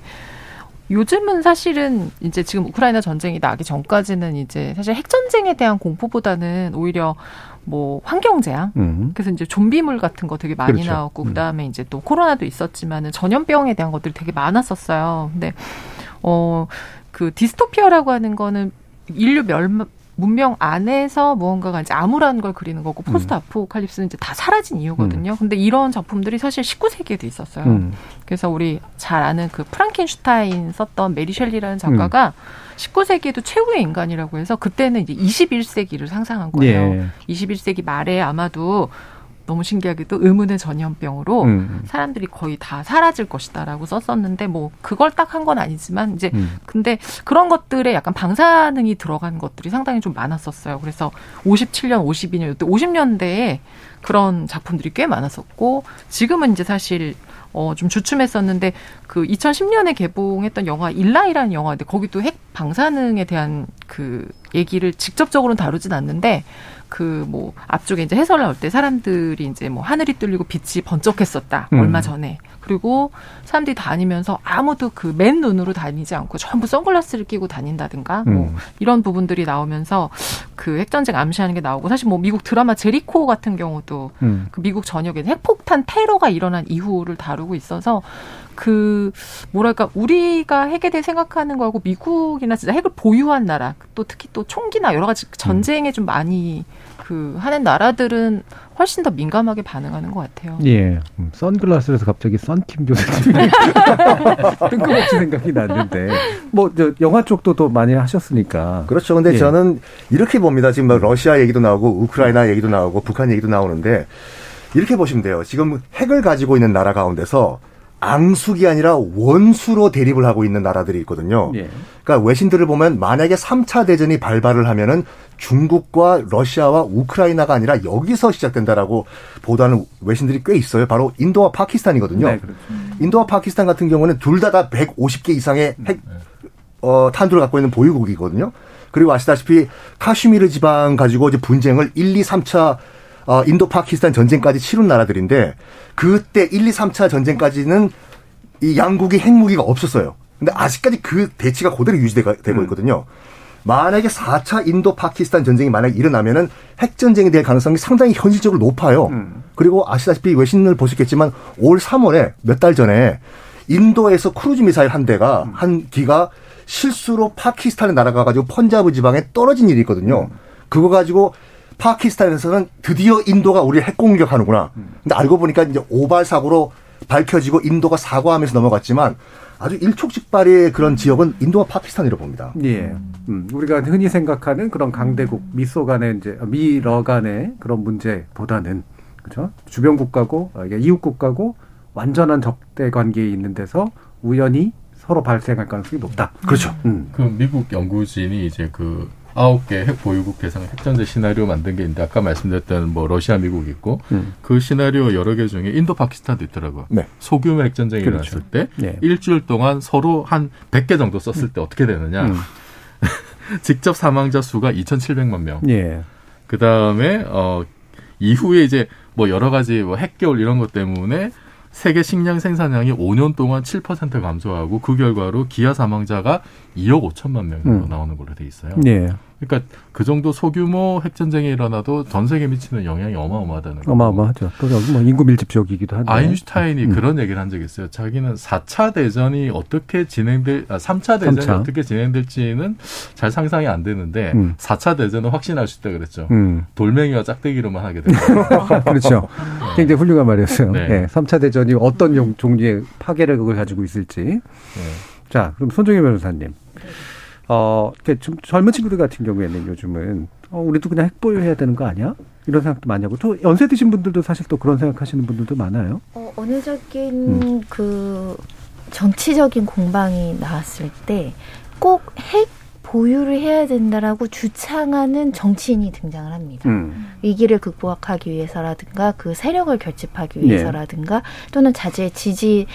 요즘은 사실은 이제 지금 우크라이나 전쟁이 나기 전까지는 이제 사실 핵전쟁에 대한 공포보다는 오히려 뭐 환경재앙 음. 그래서 이제 좀비물 같은 거 되게 많이 그렇죠. 나왔고 그다음에 음. 이제 또 코로나도 있었지만은 전염병에 대한 것들이 되게 많았었어요. 근데 어 그 디스토피아라고 하는 거는 인류 멸망 문명 안에서 무언가가 이제 암울한 걸 그리는 거고 포스트 음. 아포칼립스는 이제 다 사라진 이유거든요. 음. 근데 이런 작품들이 사실 십구 세기에도 있었어요. 음. 그래서 우리 잘 아는 그 프랑켄슈타인 썼던 메리 셸리라는 작가가 음. 십구 세기에도 최후의 인간이라고 해서 그때는 이제 이십일 세기를 상상한 거예요. 예. 이십일 세기 말에 아마도 너무 신기하게도 의문의 전염병으로 음. 사람들이 거의 다 사라질 것이다라고 썼었는데 뭐 그걸 딱 한 건 아니지만 이제 음. 근데 그런 것들에 약간 방사능이 들어간 것들이 상당히 좀 많았었어요. 그래서 오십칠 년, 오십이 년 이때 오십 년대에 그런 작품들이 꽤 많았었고 지금은 이제 사실 어, 좀 주춤했었는데 그 이천십 년에 개봉했던 영화 일라이라는 영화인데 거기도 핵 방사능에 대한 그 얘기를 직접적으로는 다루진 않는데. 그 뭐 앞쪽에 이제 해설 나올 때 사람들이 이제 뭐 하늘이 뚫리고 빛이 번쩍했었다 음. 얼마 전에 그리고 사람들이 다니면서 아무도 그 맨 눈으로 다니지 않고 전부 선글라스를 끼고 다닌다든가 음. 뭐 이런 부분들이 나오면서 그 핵전쟁 암시하는 게 나오고 사실 뭐 미국 드라마 제리코 같은 경우도 음. 그 미국 전역에 핵폭탄 테러가 일어난 이후를 다루고 있어서 그 뭐랄까 우리가 핵에 대해 생각하는 거하고 미국이나 진짜 핵을 보유한 나라 또 특히 또 총기나 여러 가지 전쟁에 음. 좀 많이 그 하는 나라들은 훨씬 더 민감하게 반응하는 것 같아요. 예, 음, 선글라스에서 갑자기 썬킴 교수님이 뜬금없이 생각이 났는데, 뭐 저 영화 쪽도 더 많이 하셨으니까. 그렇죠. 근데 예. 저는 이렇게 봅니다. 지금 막 러시아 얘기도 나오고 우크라이나 얘기도 나오고 북한 얘기도 나오는데 이렇게 보시면 돼요. 지금 핵을 가지고 있는 나라 가운데서 앙숙이 아니라 원수로 대립을 하고 있는 나라들이 있거든요. 예. 그러니까 외신들을 보면 만약에 삼 차 대전이 발발을 하면은 중국과 러시아와 우크라이나가 아니라 여기서 시작된다라고 보도하는 외신들이 꽤 있어요. 바로 인도와 파키스탄이거든요. 네, 그렇죠. 인도와 파키스탄 같은 경우는 둘 다 다 백오십 개 이상의 핵, 어, 탄두를 갖고 있는 보유국이거든요. 그리고 아시다시피 카슈미르 지방 가지고 이제 분쟁을 일, 이, 삼 차 어, 인도 파키스탄 전쟁까지 치른 나라들인데 그때 일, 이, 삼 차 전쟁까지는 이 양국이 핵무기가 없었어요. 근데 아직까지 그 대치가 그대로 유지되고 음. 있거든요. 만약에 사 차 인도 파키스탄 전쟁이 만약에 일어나면은 핵전쟁이 될 가능성이 상당히 현실적으로 높아요. 음. 그리고 아시다시피 외신을 보셨겠지만 올 삼월에 몇 달 전에 인도에서 크루즈 미사일 한 대가 음. 한 기가 실수로 파키스탄에 날아가가지고 펀자브 지방에 떨어진 일이 있거든요. 음. 그거 가지고 파키스탄에서는 드디어 인도가 우리를 핵공격하는구나. 근데 알고 보니까 이제 오발 사고로 밝혀지고 인도가 사과하면서 넘어갔지만 아주 일촉즉발의 그런 지역은 인도와 파키스탄이라고 봅니다. 예. 음, 우리가 흔히 생각하는 그런 강대국 미소 간의 이제 미러 간의 그런 문제보다는 그죠? 주변 국가고 이웃 국가고 완전한 적대 관계에 있는 데서 우연히 서로 발생할 가능성이 높다. 그렇죠. 음. 그 미국 연구진이 이제 그 아홉 개 핵 보유국 대상 핵전쟁 시나리오 만든 게 있는데 아까 말씀드렸던 뭐 러시아, 미국 있고 음. 그 시나리오 여러 개 중에 인도, 파키스탄도 있더라고요. 네. 소규모 핵전쟁이 그렇죠. 일어났을 때 네. 일주일 동안 서로 한 백 개 정도 썼을 때 음. 어떻게 되느냐. 음. 직접 사망자 수가 이천칠백만 명. 예. 그다음에 어 이후에 이제 뭐 여러 가지 뭐 핵개월 이런 것 때문에 세계 식량 생산량이 오 년 동안 칠 퍼센트 감소하고 그 결과로 기아 사망자가 이억 오천만 명 정도 음. 나오는 걸로 돼 있어요. 네. 그러니까 그 정도 소규모 핵전쟁이 일어나도 전 세계에 미치는 영향이 어마어마하다는 거예요. 어마어마하죠. 또 여기 뭐 인구 밀집 지역이기도 한데. 아인슈타인이 음. 그런 얘기를 한 적이 있어요. 자기는 사 차 대전이 어떻게 진행될, 아, 삼 차 대전이 삼 차. 어떻게 진행될지는 잘 상상이 안 되는데 음. 사 차 대전은 확신할 수 있다 그랬죠. 음. 돌멩이와 짝대기로만 하게 됩니다. 그렇죠. 굉장히 훌륭한 말이었어요. 네. 네. 삼 차 대전이 어떤 용, 종류의 파괴를 그걸 가지고 있을지. 네. 자, 그럼 손정혜 변호사님. 어, 좀 젊은 친구들 같은 경우에는 요즘은 어, 우리도 그냥 핵보유해야 되는 거 아니야? 이런 생각도 많이 하고 또 연세 드신 분들도 사실 또 그런 생각하시는 분들도 많아요. 어, 언어적인 음. 그 정치적인 공방이 나왔을 때 꼭 핵 보유를 해야 된다라고 주창하는 정치인이 등장을 합니다. 음. 위기를 극복하기 위해서라든가 그 세력을 결집하기 위해서라든가 네. 또는 자제의 지지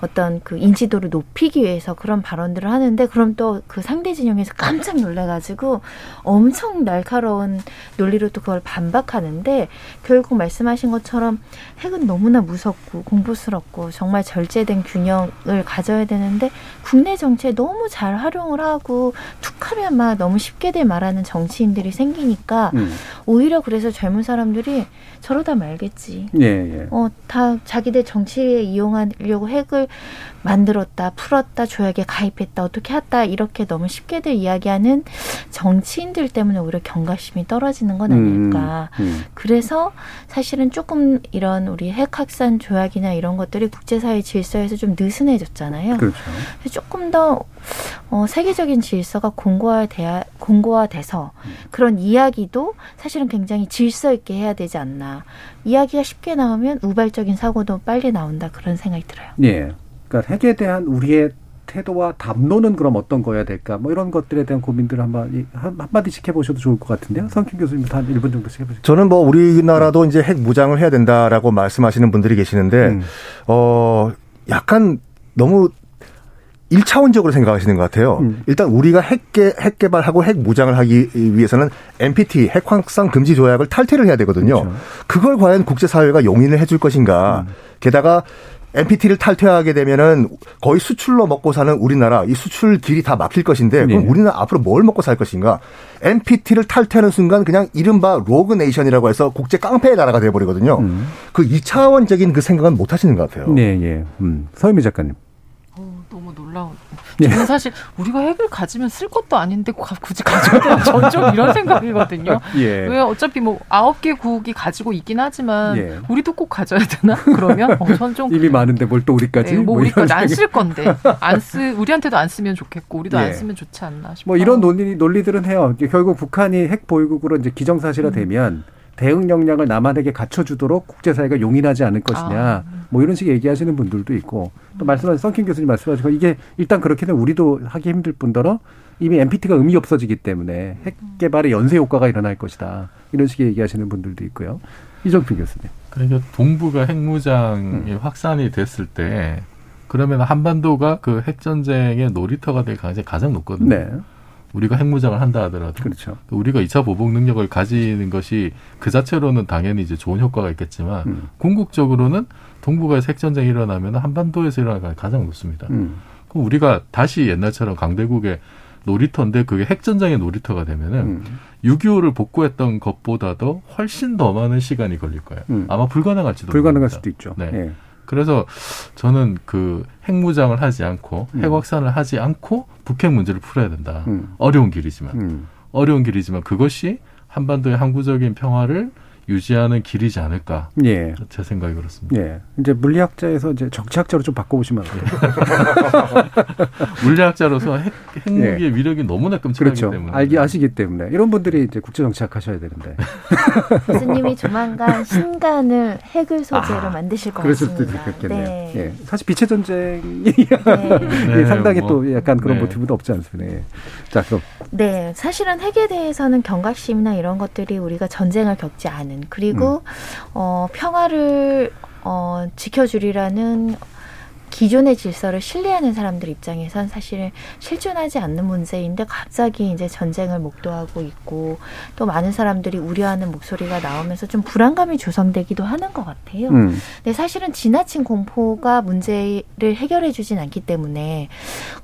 어떤 그 인지도를 높이기 위해서 그런 발언들을 하는데 그럼 또 그 상대 진영에서 깜짝 놀래가지고 엄청 날카로운 논리로 또 그걸 반박하는데 결국 말씀하신 것처럼 핵은 너무나 무섭고 공포스럽고 정말 절제된 균형을 가져야 되는데 국내 정치에 너무 잘 활용을 하고 툭 생각하면 막 너무 쉽게들 말하는 정치인들이 생기니까 음. 오히려 그래서 젊은 사람들이 저러다 말겠지. 예, 예. 어, 다 자기들 정치에 이용하려고 핵을 만들었다, 풀었다, 조약에 가입했다, 어떻게 했다 이렇게 너무 쉽게들 이야기하는 정치인들 때문에 오히려 경각심이 떨어지는 건 아닐까. 음, 음. 그래서 사실은 조금 이런 우리 핵 확산 조약이나 이런 것들이 국제사회 질서에서 좀 느슨해졌잖아요. 그렇죠. 그래서 조금 더 어, 세계적인 질서가 공고화돼야, 공고화돼서 그런 이야기도 사실은 굉장히 질서 있게 해야 되지 않나. 이야기가 쉽게 나오면 우발적인 사고도 빨리 나온다 그런 생각이 들어요. 예. 그러니까 핵에 대한 우리의 태도와 담론은 그럼 어떤 거여야 될까? 뭐 이런 것들에 대한 고민들을 한번 한, 한 마디씩 해보셔도 좋을 것 같은데요. 썬킴 교수님도 한 일 분 정도씩 해보시죠. 저는 뭐 우리나라도 이제 핵 무장을 해야 된다라고 말씀하시는 분들이 계시는데 음. 어 약간 너무 일 차원적으로 생각하시는 것 같아요. 음. 일단 우리가 핵, 개, 핵 개발하고 핵 무장을 하기 위해서는 엠피티, 핵 확산 금지 조약을 탈퇴를 해야 되거든요. 그렇죠. 그걸 과연 국제사회가 용인을 해줄 것인가. 음. 게다가 엠피티를 탈퇴하게 되면은 거의 수출로 먹고 사는 우리나라, 이 수출 길이 다 막힐 것인데, 그럼 네. 우리는 앞으로 뭘 먹고 살 것인가? 엠피티를 탈퇴하는 순간 그냥 이른바 로그네이션이라고 해서 국제 깡패의 나라가 되어버리거든요. 음. 그 이 차원적인 그 생각은 못 하시는 것 같아요. 네, 예. 음. 서유미 작가님. 어, 너무 놀라워. 저는 예. 사실 우리가 핵을 가지면 쓸 것도 아닌데 굳이 가져야 되나 전적 이런 생각이거든요. 예. 왜 어차피 뭐 아홉 개 국이 가지고 있긴 하지만 예. 우리도 꼭 가져야 되나? 그러면 어, 전 좀 이미 많은데 뭘 또 우리까지? 네, 뭐 우리까지 안 쓸 건데 안 쓰 우리한테도 안 쓰면 좋겠고 우리도 예. 안 쓰면 좋지 않나 싶어요. 뭐 이런 논리 논리들은 해요. 결국 북한이 핵 보유국으로 이제 기정사실화되면. 음. 대응 역량을 남한에게 갖춰주도록 국제사회가 용인하지 않을 것이냐. 아, 음. 뭐 이런 식 얘기하시는 분들도 있고 또 말씀하신 썬킴 교수님 말씀하신 이게 일단 그렇게는 우리도 하기 힘들 뿐더러 이미 엠피티가 의미 없어지기 때문에 핵 개발의 연쇄 효과가 일어날 것이다. 이런 식의 얘기하시는 분들도 있고요. 이종필 교수님. 그러니까 동북아 핵무장이 음. 확산이 됐을 때 그러면 한반도가 그 핵전쟁의 놀이터가 될 가능성이 가장 높거든요. 네. 우리가 핵무장을 한다 하더라도 그렇죠. 우리가 이 차 보복 능력을 가지는 것이 그 자체로는 당연히 이제 좋은 효과가 있겠지만 음. 궁극적으로는 동북아에서 핵전쟁이 일어나면 한반도에서 일어날 가능성이 가장 높습니다. 음. 그럼 우리가 다시 옛날처럼 강대국의 놀이터인데 그게 핵전쟁의 놀이터가 되면은 음. 육이오를 복구했던 것보다도 훨씬 더 많은 시간이 걸릴 거예요. 음. 아마 불가능할지도 불가능할 모릅니다. 수도 있죠. 네. 예. 그래서 저는 그 핵무장을 하지 않고 음. 핵확산을 하지 않고 북핵 문제를 풀어야 된다. 음. 어려운 길이지만 음. 어려운 길이지만 그것이 한반도의 항구적인 평화를 유지하는 길이지 않을까. 예. 제 생각이 그렇습니다. 예. 이제 물리학자에서 이제 정치학자로 좀 바꿔보시면 안 돼요. 물리학자로서 핵, 핵무기의 예. 위력이 너무나 끔찍하기 그렇죠. 때문에. 알기 아시기 때문에. 이런 분들이 이제 국제정치학 하셔야 되는데. 교수님이 조만간 신간을 핵을 소재로 아, 만드실 것 그럴 같습니다. 그럴 수도 있겠네요. 네. 예. 사실 빛의 전쟁이 네. 예. 상당히 뭐, 또 약간 그런 네. 모티브도 없지 않습니까? 예. 자, 그럼. 네. 사실은 핵에 대해서는 경각심이나 이런 것들이 우리가 전쟁을 겪지 않은 그리고 음. 어, 평화를 어, 지켜주리라는 기존의 질서를 신뢰하는 사람들 입장에선 사실은 실존하지 않는 문제인데 갑자기 이제 전쟁을 목도하고 있고 또 많은 사람들이 우려하는 목소리가 나오면서 좀 불안감이 조성되기도 하는 것 같아요. 음. 근데 사실은 지나친 공포가 문제를 해결해 주진 않기 때문에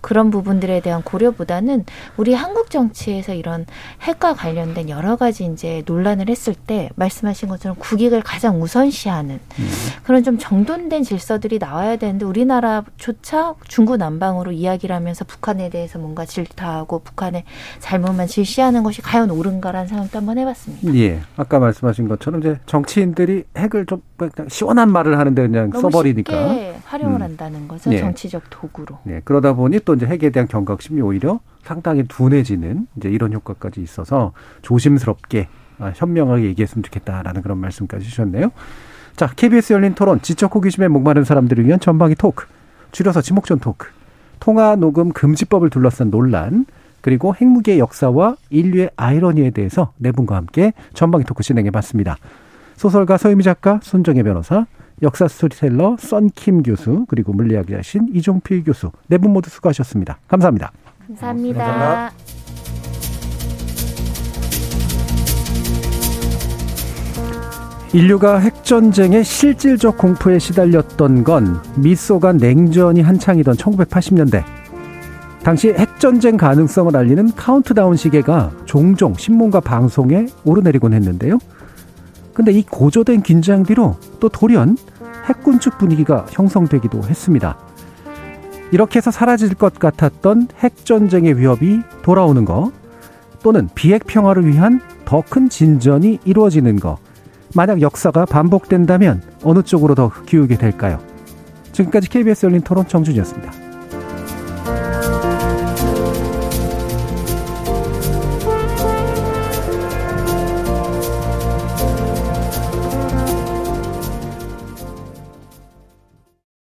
그런 부분들에 대한 고려보다는 우리 한국 정치에서 이런 핵과 관련된 여러 가지 이제 논란을 했을 때 말씀하신 것처럼 국익을 가장 우선시하는 음. 그런 좀 정돈된 질서들이 나와야 되는데 우리나라 나라조차 중구난방으로 이야기를 하면서 북한에 대해서 뭔가 질타하고 북한의 잘못만 질시하는 것이 과연 옳은가라는 생각도 한번 해봤습니다. 예, 아까 말씀하신 것처럼 이제 정치인들이 핵을 좀 시원한 말을 하는데 그냥 너무 써버리니까 쉽게 활용을 음. 한다는 거죠. 예. 정치적 도구로. 예, 그러다 보니 또 이제 핵에 대한 경각심이 오히려 상당히 둔해지는 이제 이런 효과까지 있어서 조심스럽게 아, 현명하게 얘기했으면 좋겠다라는 그런 말씀까지 주셨네요. 자, 케이비에스 열린 토론, 지적 호기심에 목마른 사람들을 위한 전방위 토크, 줄여서 지목전 토크, 통화 녹음 금지법을 둘러싼 논란, 그리고 핵무기의 역사와 인류의 아이러니에 대해서 네 분과 함께 전방위 토크 진행해봤습니다. 소설가 서유미 작가, 손정혜 변호사, 역사 스토리텔러 썬킴 교수, 그리고 물리학자신 이종필 교수, 네 분 모두 수고하셨습니다. 감사합니다. 감사합니다. 감사합니다. 인류가 핵전쟁의 실질적 공포에 시달렸던 건 미소간 냉전이 한창이던 천구백팔십 년대. 당시 핵전쟁 가능성을 알리는 카운트다운 시계가 종종 신문과 방송에 오르내리곤 했는데요. 근데 이 고조된 긴장 뒤로 또 돌연 핵군축 분위기가 형성되기도 했습니다. 이렇게 해서 사라질 것 같았던 핵전쟁의 위협이 돌아오는 거, 또는 비핵평화를 위한 더 큰 진전이 이루어지는 거, 만약 역사가 반복된다면 어느 쪽으로 더 기울게 될까요? 지금까지 케이비에스 열린 토론 정준이었습니다.